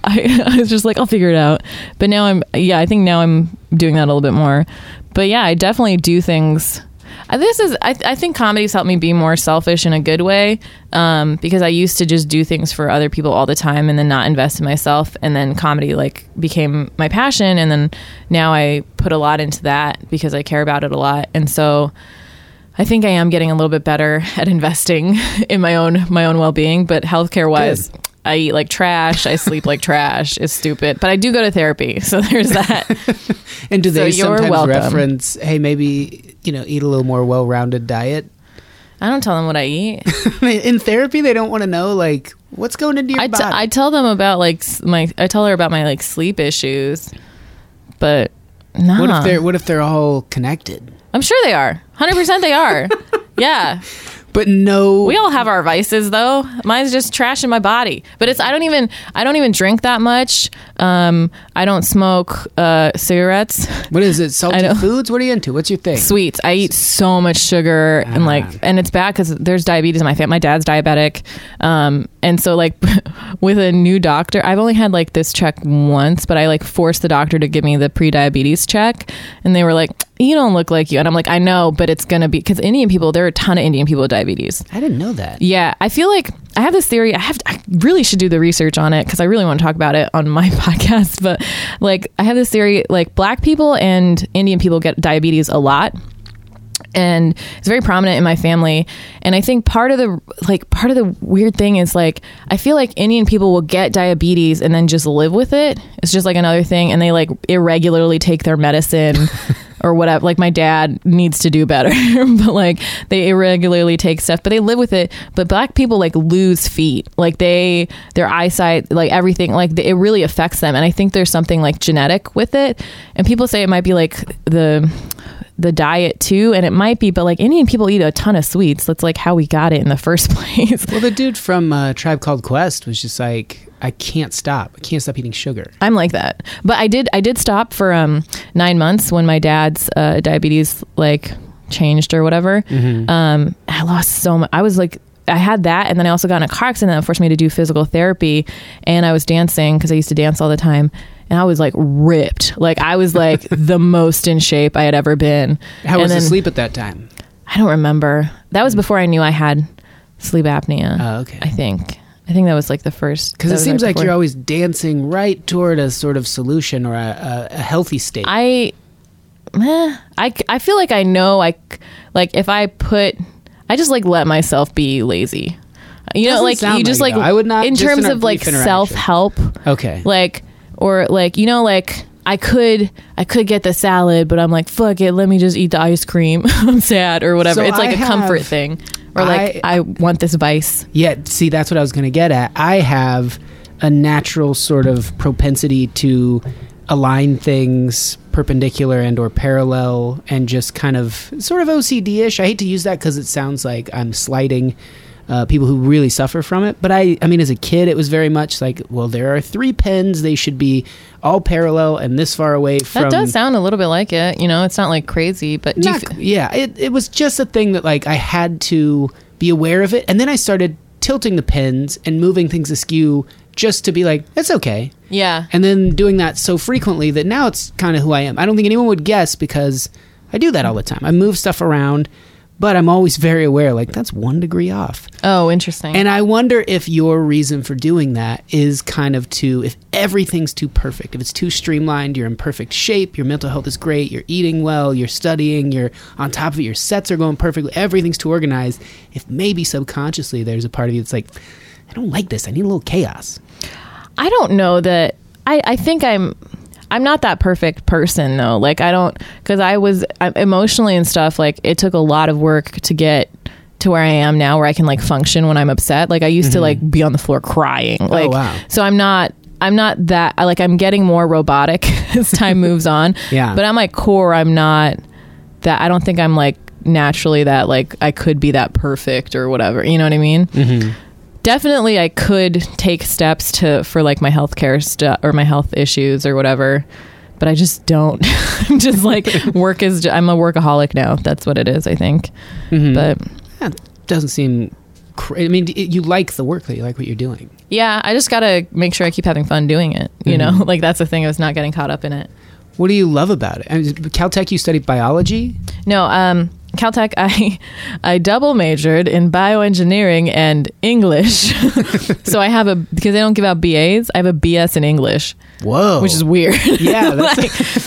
I was just like, I'll figure it out. But now I think now I'm doing that a little bit more. But yeah, I definitely do things. I think comedy's helped me be more selfish in a good way, because I used to just do things for other people all the time and then not invest in myself. And then comedy like became my passion. And then now I put a lot into that because I care about it a lot. And so I think I am getting a little bit better at investing in my own well-being. But healthcare wise, I eat like trash. I sleep like trash. It's stupid. But I do go to therapy. So there's that. And do they sometimes reference, hey, maybe, eat a little more well-rounded diet? I don't tell them what I eat. In therapy, they don't want to know, like, what's going into your body. I tell them about, like, I tell her about my, like, sleep issues. But no. What if they're all connected? I'm sure they are. 100% they are. Yeah. But no, we all have our vices though. Mine's just trash in my body. But I don't even drink that much. I don't smoke cigarettes. What is it? Salty foods? What are you into? What's your thing? Sweets. I eat so much sugar and it's bad because there's diabetes in my family. My dad's diabetic, and so like with a new doctor, I've only had like this check once, but I like forced the doctor to give me the pre-diabetes check, and they were like, you don't look like you. And I'm like, I know, but it's going to be because Indian people, there are a ton of Indian people with diabetes. I didn't know that. Yeah. I feel like I have this theory. I really should do the research on it because I really want to talk about it on my podcast. But like, I have this theory, like black people and Indian people get diabetes a lot. And it's very prominent in my family. And I think part of the weird thing is like, I feel like Indian people will get diabetes and then just live with it. It's just like another thing. And they like irregularly take their medicine or whatever. Like my dad needs to do better, but like they irregularly take stuff, but they live with it. But black people like lose feet, like their eyesight, like everything, like it really affects them. And I think there's something like genetic with it. And people say it might be like the the diet too, and it might be, but like Indian people eat a ton of sweets. That's like how we got it in the first place. Well, the dude from Tribe Called Quest was just like, I can't stop eating sugar. I'm like that. But I did stop for 9 months when my dad's diabetes like changed or whatever. Mm-hmm. I lost so much. I was like, I had that, and then I also got in a car accident that forced me to do physical therapy, and I was dancing because I used to dance all the time, and I was like ripped. Like I was like the most in shape I had ever been. How was the sleep at that time? I don't remember. That was before I knew I had sleep apnea. Oh, okay. I think that was like the first. Because it seems right like before. You're always dancing right toward a sort of solution or a healthy state. I feel like I know, like if I put... I just like let myself be lazy. You know, like you just like, I would not, in terms of like self-help. Okay. Like, or like, you know, like I could get the salad, but I'm like, fuck it. Let me just eat the ice cream. I'm sad or whatever. So it's like a comfort thing. Or like, I want this vice. Yeah. See, that's what I was going to get at. I have a natural sort of propensity to align things perpendicular and or parallel, and just kind of sort of OCD-ish. I hate to use that because it sounds like I'm slighting people who really suffer from it, but I mean, as a kid it was very much like, well, there are three pens, they should be all parallel and this far away from... That does sound a little bit like it, you know. It's not like crazy, but it was just a thing that like I had to be aware of it, and then I started tilting the pens and moving things askew just to be like, it's okay. Yeah. And then doing that so frequently that now it's kind of who I am. I don't think anyone would guess because I do that all the time. I move stuff around, but I'm always very aware, like, that's 1 degree off. Oh, interesting. And I wonder if your reason for doing that is kind of to, if everything's too perfect, if it's too streamlined, you're in perfect shape, your mental health is great, you're eating well, you're studying, you're on top of it, your sets are going perfectly, everything's too organized, if maybe subconsciously there's a part of you that's like, I don't like this. I need a little chaos. I don't know that. I think I'm not that perfect person though. Like I don't, cause I'm emotionally and stuff. Like it took a lot of work to get to where I am now, where I can like function when I'm upset. Like I used to like be on the floor crying. Like, oh, wow. So I'm not that, like I'm getting more robotic as time moves on. Yeah. But at my core, I'm not that. I don't think I'm like naturally that, like I could be that perfect or whatever. You know what I mean? Mm-hmm. Definitely, I could take steps for like my healthcare stuff or my health issues or whatever, but I just don't. I'm just like I'm a workaholic now. That's what it is, I think. Mm-hmm. But yeah, it doesn't seem. I mean, you like the work, that you like what you're doing. Yeah, I just gotta make sure I keep having fun doing it. You know, like that's the thing. I was not getting caught up in it. What do you love about it? I mean, Caltech, you studied biology? No, Caltech, I double majored in bioengineering and English. So I have because they don't give out BAs, I have a BS in English. Whoa. Which is weird. Yeah. That's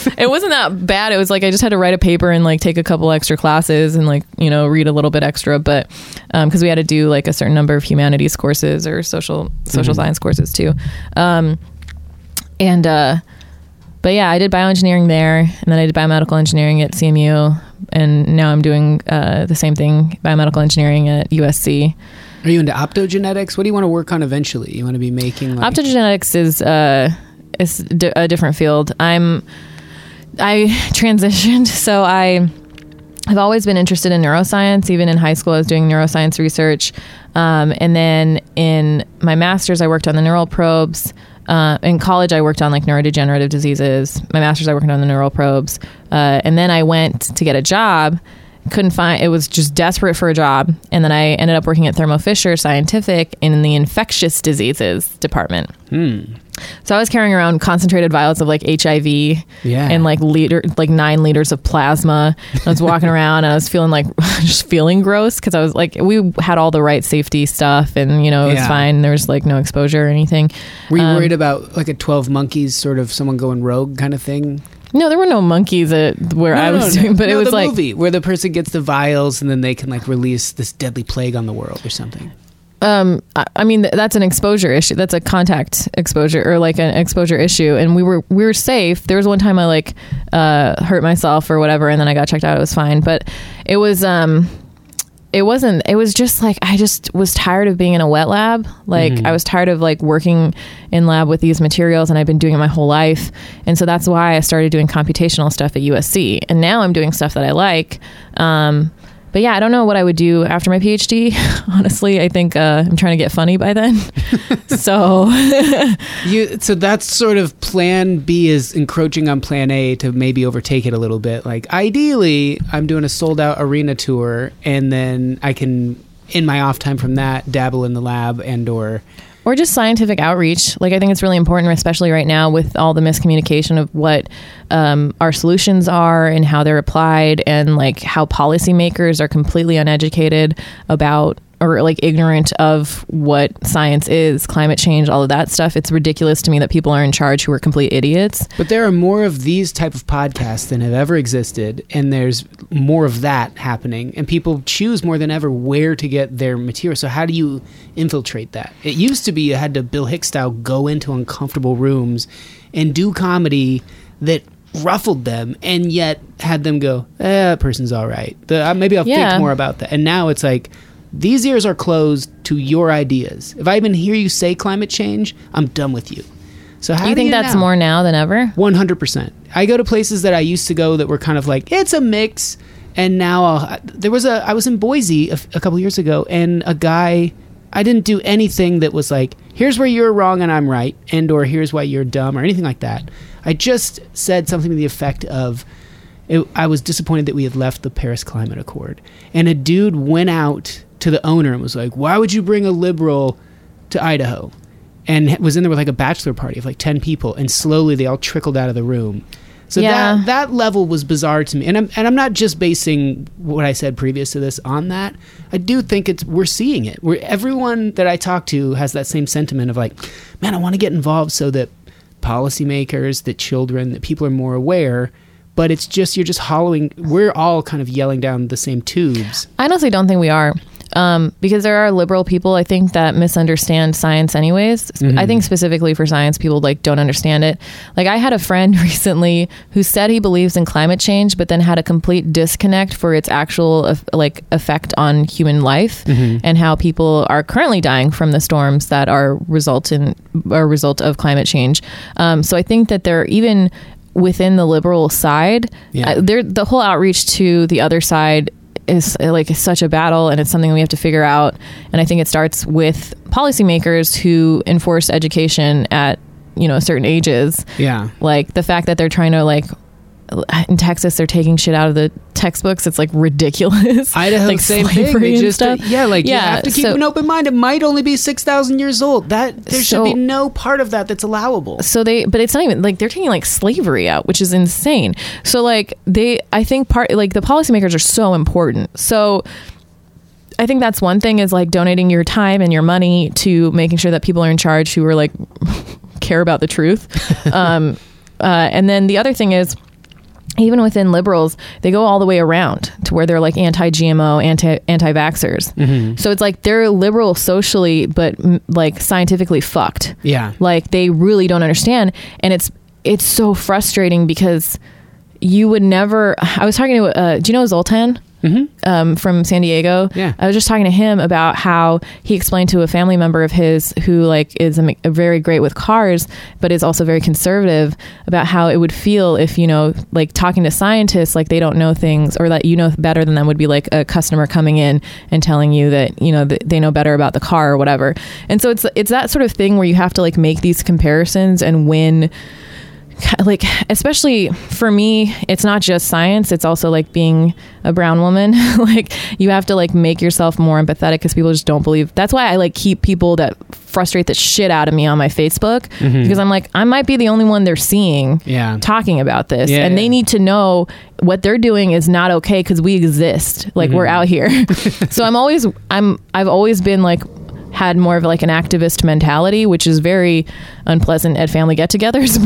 like, it wasn't that bad. It was like I just had to write a paper and like take a couple extra classes and like, you know, read a little bit extra. But because we had to do like a certain number of humanities courses or social science courses too. But yeah, I did bioengineering there, and then I did biomedical engineering at CMU, and now I'm doing the same thing, biomedical engineering at USC. Are you into optogenetics? What do you want to work on eventually? You want to be making like... Optogenetics is a different field. I transitioned, so I've always been interested in neuroscience. Even in high school, I was doing neuroscience research, and then in my master's, I worked on the neural probes. In college, I worked on like neurodegenerative diseases. My master's, I worked on the neural probes. And then I went to get a job. It was just desperate for a job. And then I ended up working at Thermo Fisher Scientific in the infectious diseases department. So I was carrying around concentrated vials of like HIV and like 9 liters of plasma. And I was walking around and I was feeling like just feeling gross because I was like, we had all the right safety stuff and, you know, it was fine. There was like no exposure or anything. Were you worried about like a 12 monkeys sort of someone going rogue kind of thing? No, there were no monkeys doing, but it was the like movie where the person gets the vials and then they can like release this deadly plague on the world or something. I mean, that's an exposure issue. That's a contact exposure or like an exposure issue. And we were safe. There was one time I like hurt myself or whatever, and then I got checked out. It was fine, but it was it wasn't, it was just like, I just was tired of being in a wet lab. Like I was tired of like working in lab with these materials, and I've been doing it my whole life. And so that's why I started doing computational stuff at USC. And now I'm doing stuff that I like. But yeah, I don't know what I would do after my PhD. Honestly, I think I'm trying to get funny by then. So so that's sort of plan B is encroaching on plan A to maybe overtake it a little bit. Like ideally, I'm doing a sold out arena tour, and then I can, in my off time from that, dabble in the lab and or just scientific outreach. Like I think it's really important, especially right now with all the miscommunication of what our solutions are and how they're applied, and like how policymakers are completely uneducated about or like ignorant of what science is, climate change, all of that stuff. It's ridiculous to me that people are in charge who are complete idiots. But there are more of these type of podcasts than have ever existed, and there's more of that happening, and people choose more than ever where to get their material. So how do you infiltrate that? It used to be you had to Bill Hicks style go into uncomfortable rooms and do comedy that ruffled them, and yet had them go, that person's all right. Maybe I'll think more about that. And now it's like, these ears are closed to your ideas. If I even hear you say climate change, I'm done with you. So how do you think that's now? More now than ever? 100%. I go to places that I used to go that were kind of like, it's a mix. And now I was in Boise a couple years ago, and a guy, I didn't do anything that was like, here's where you're wrong and I'm right, and or here's why you're dumb or anything like that. I just said something to the effect of, I was disappointed that we had left the Paris Climate Accord. And a dude went out to the owner and was like, why would you bring a liberal to Idaho? And was in there with like a bachelor party of like 10 people, and slowly they all trickled out of the room. So that level was bizarre to me. And I'm not just basing what I said previous to this on that. I do think we're seeing it. Everyone that I talk to has that same sentiment of like, man, I want to get involved so that policymakers, that children, that people are more aware. But it's just, you're just hollowing, we're all kind of yelling down the same tubes. I honestly don't think we are. Because there are liberal people, I think, that misunderstand science anyways. Mm-hmm. I think specifically for science, people like don't understand it. Like I had a friend recently who said he believes in climate change, but then had a complete disconnect for its actual like effect on human life, mm-hmm. and how people are currently dying from the storms that are a result of climate change. So I think that there are even within the liberal side, the whole outreach to the other side is like such a battle, and it's something we have to figure out. And I think it starts with policymakers who enforce education at, certain ages. Yeah. Like the fact that they're trying to like, in Texas, they're taking shit out of the textbooks. It's like ridiculous. Idaho, like same thing. They just, you have to keep an open mind. It might only be 6,000 years old. There should be no part of that that's allowable. But it's not even like they're taking like slavery out, which is insane. So like the policymakers are so important. So I think that's one thing is like donating your time and your money to making sure that people are in charge who are like care about the truth. And then the other thing is, even within liberals, they go all the way around to where they're like anti-GMO, anti-vaxxers. Mm-hmm. So it's like they're liberal socially, but like scientifically fucked. Yeah. Like they really don't understand. And it's so frustrating because you would never... I was talking to... do you know Zoltan? Mm-hmm. From San Diego. Yeah. I was just talking to him about how he explained to a family member of his who like is a very great with cars, but is also very conservative, about how it would feel if, like talking to scientists, like they don't know things, or that better than them would be like a customer coming in and telling you that, they know better about the car or whatever. And so it's that sort of thing where you have to like make these comparisons and win. Like, especially for me, it's not just science. It's also like being a brown woman. Like you have to like make yourself more empathetic because people just don't believe. That's why I like keep people that frustrate the shit out of me on my Facebook, mm-hmm. because I'm like, I might be the only one they're seeing talking about this. Yeah, and they need to know what they're doing is not okay because we exist. Like mm-hmm. we're out here. So I've always been like, had more of like an activist mentality, which is very unpleasant at family get-togethers,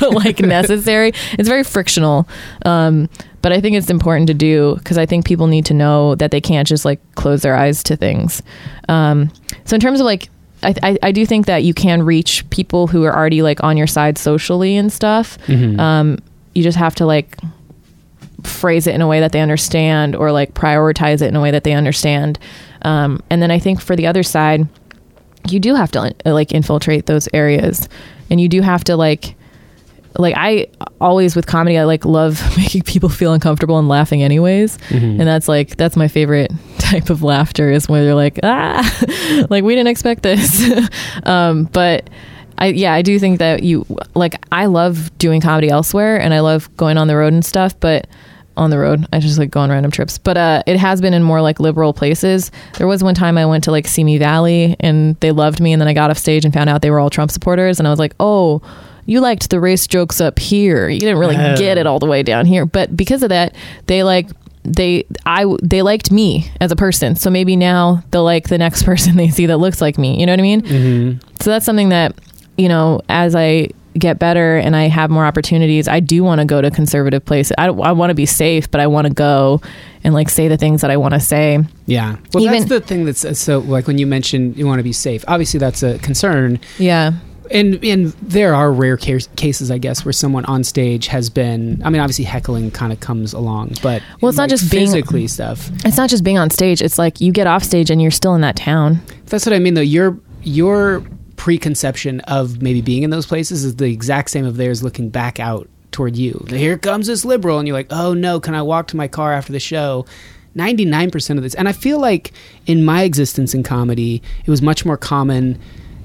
but like necessary. It's very frictional. But I think it's important to do because I think people need to know that they can't just like close their eyes to things. So in terms of like, I do think that you can reach people who are already like on your side socially and stuff. Mm-hmm. You just have to like phrase it in a way that they understand, or like prioritize it in a way that they understand. And then I think for the other side, you do have to like infiltrate those areas, and you do have to like I always with comedy, I like love making people feel uncomfortable and laughing anyways. Mm-hmm. And that's like, that's my favorite type of laughter, is where they're like, ah, like we didn't expect this. But I do think that you like, I love doing comedy elsewhere, and I love going on the road and stuff, but on the road, I just like go on random trips, but it has been in more like liberal places. There was one time I went to like Simi Valley, and they loved me, and then I got off stage and found out they were all Trump supporters, and I was like, oh, you liked the race jokes up here, you didn't really get it all the way down here. But because of that, they liked me as a person, so maybe now they'll like the next person they see that looks like me, you know what I mean? Mm-hmm. So that's something that, you know, as I get better and I have more opportunities, I do want to go to conservative places. I want to be safe, but I want to go and like say the things that I want to say. Yeah. Well, that's the thing that's so, like when you mentioned you want to be safe, obviously that's a concern. Yeah. And there are rare cases, I guess, where someone on stage has been, I mean, obviously heckling kind of comes along, but well, it's like not just physically being, stuff. It's not just being on stage. It's like you get off stage and you're still in that town. That's what I mean though. Your preconception of maybe being in those places is the exact same of theirs looking back out toward you. Here comes this liberal, and you're like, oh no, can I walk to my car after the show? 99% of this. And I feel like in my existence in comedy, it was much more common.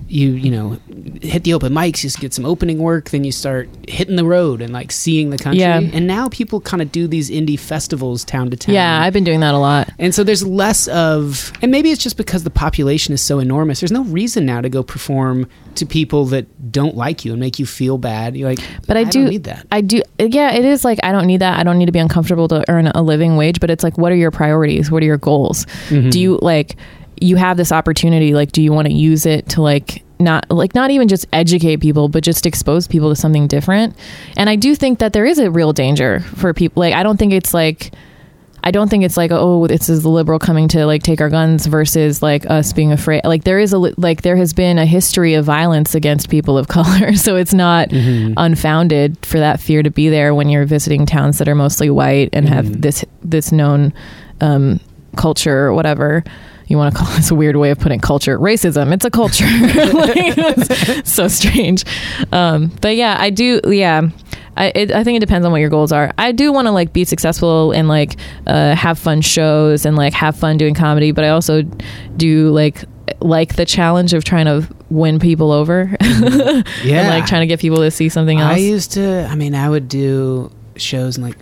You know, hit the open mics, you get some opening work, then you start hitting the road and like seeing the country. Yeah. And now people kind of do these indie festivals town to town. Yeah, I've been doing that a lot. And so there's less of, and maybe it's just because the population is so enormous, there's no reason now to go perform to people that don't like you and make you feel bad. You're like, but I don't need that. I do. Yeah, it is like, I don't need that. I don't need to be uncomfortable to earn a living wage, but it's like, what are your priorities? What are your goals? Mm-hmm. Do you like, you have this opportunity, like, do you want to use it to not even just educate people, but just expose people to something different? And I do think that there is a real danger for people. Like, I don't think it's like, oh, this is the liberal coming to like take our guns versus like us being afraid. Like there has been a history of violence against people of color. So it's not unfounded for that fear to be there when you're visiting towns that are mostly white and have this known, culture or whatever. You want to call this a weird way of putting culture racism. It's a culture. It's so strange. But yeah, I do. Yeah. I think it depends on what your goals are. I do want to like be successful and like have fun shows and like have fun doing comedy. But I also do like the challenge of trying to win people over. Yeah. And like trying to get people to see something else. I would do shows and like,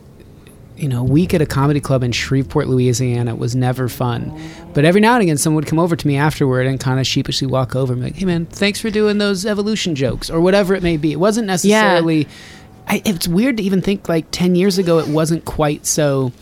you know, a week at a comedy club in Shreveport, Louisiana was never fun. But every now and again, someone would come over to me afterward and kind of sheepishly walk over and be like, hey man, thanks for doing those evolution jokes or whatever it may be. It wasn't necessarily... Yeah. It's weird to even think like 10 years ago, it wasn't quite so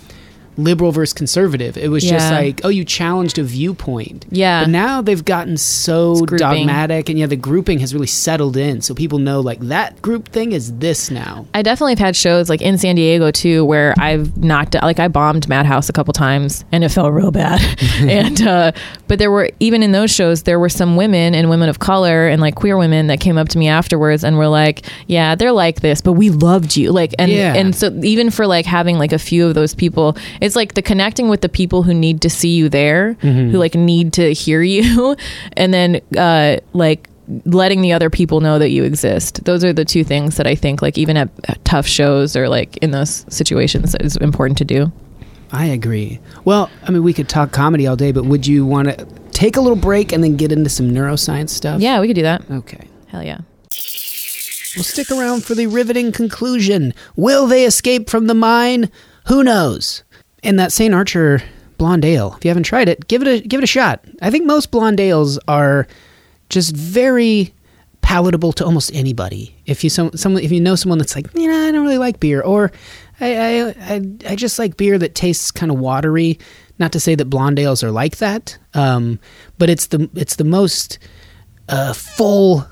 liberal versus conservative. It was just like, oh, you challenged a viewpoint. Yeah. But now they've gotten so dogmatic, and the grouping has really settled in. So people know like that group thing is this now. I definitely have had shows like in San Diego too, where I've knocked out, like I bombed Madhouse a couple times and it felt real bad. And, but there were, even in those shows, there were some women and women of color and like queer women that came up to me afterwards and were like, yeah, they're like this, but we loved you. Like, and so even for like having like a few of those people, it's like the connecting with the people who need to see you there, who like need to hear you, and then like letting the other people know that you exist. Those are the two things that I think like even at tough shows or like in those situations is important to do. I agree. Well, I mean, we could talk comedy all day, but would you want to take a little break and then get into some neuroscience stuff? Yeah, we could do that. Okay. Hell yeah. Well, stick around for the riveting conclusion. Will they escape from the mine? Who knows? And that Saint Archer Blonde Ale, if you haven't tried it, give it a shot. I think most Blonde Ales are just very palatable to almost anybody. If you know someone that's like, I don't really like beer, or I just like beer that tastes kind of watery. Not to say that Blonde Ales are like that, but it's the most full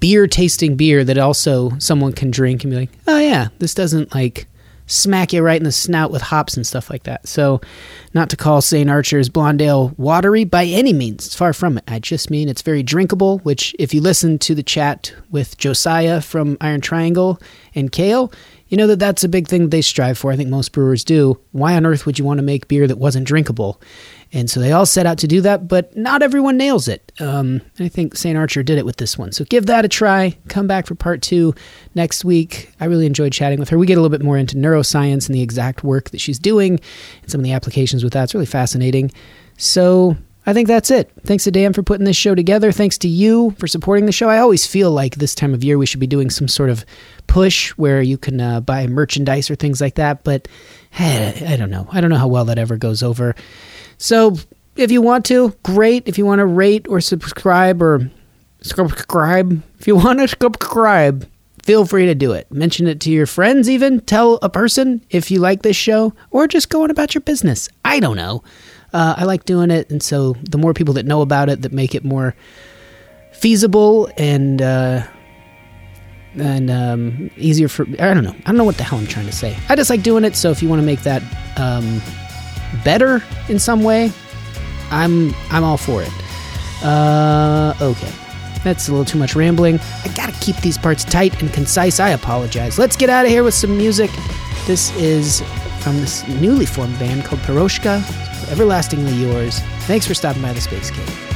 beer tasting beer that also someone can drink and be like, oh yeah, this doesn't like smack you right in the snout with hops and stuff like that. So not to call Saint Archer's Blondale watery by any means. It's far from it. I just mean it's very drinkable, which if you listen to the chat with Josiah from Iron Triangle and Kale, you know that that's a big thing they strive for. I think most brewers do. Why on earth would you want to make beer that wasn't drinkable? And so they all set out to do that, but not everyone nails it. I think Saint Archer did it with this one. So give that a try. Come back for part two next week. I really enjoyed chatting with her. We get a little bit more into neuroscience and the exact work that she's doing and some of the applications with that. It's really fascinating. So I think that's it. Thanks to Dan for putting this show together. Thanks to you for supporting the show. I always feel like this time of year we should be doing some sort of push where you can buy merchandise or things like that, but hey, I don't know. I don't know how well that ever goes over. So if you want to, great. If you want to rate or subscribe, feel free to do it. Mention it to your friends even. Tell a person if you like this show, or just go on about your business. I don't know. I like doing it, and so the more people that know about it, that make it more feasible and easier for... I don't know. I don't know what the hell I'm trying to say. I just like doing it, so if you want to make that... better in some way, I'm all for it. Okay, that's a little too much rambling. I gotta keep these parts tight and concise. I apologize. Let's get out of here with some music. This is from this newly formed band called Piroshka. Everlastingly Yours. Thanks for stopping by the Space Cave.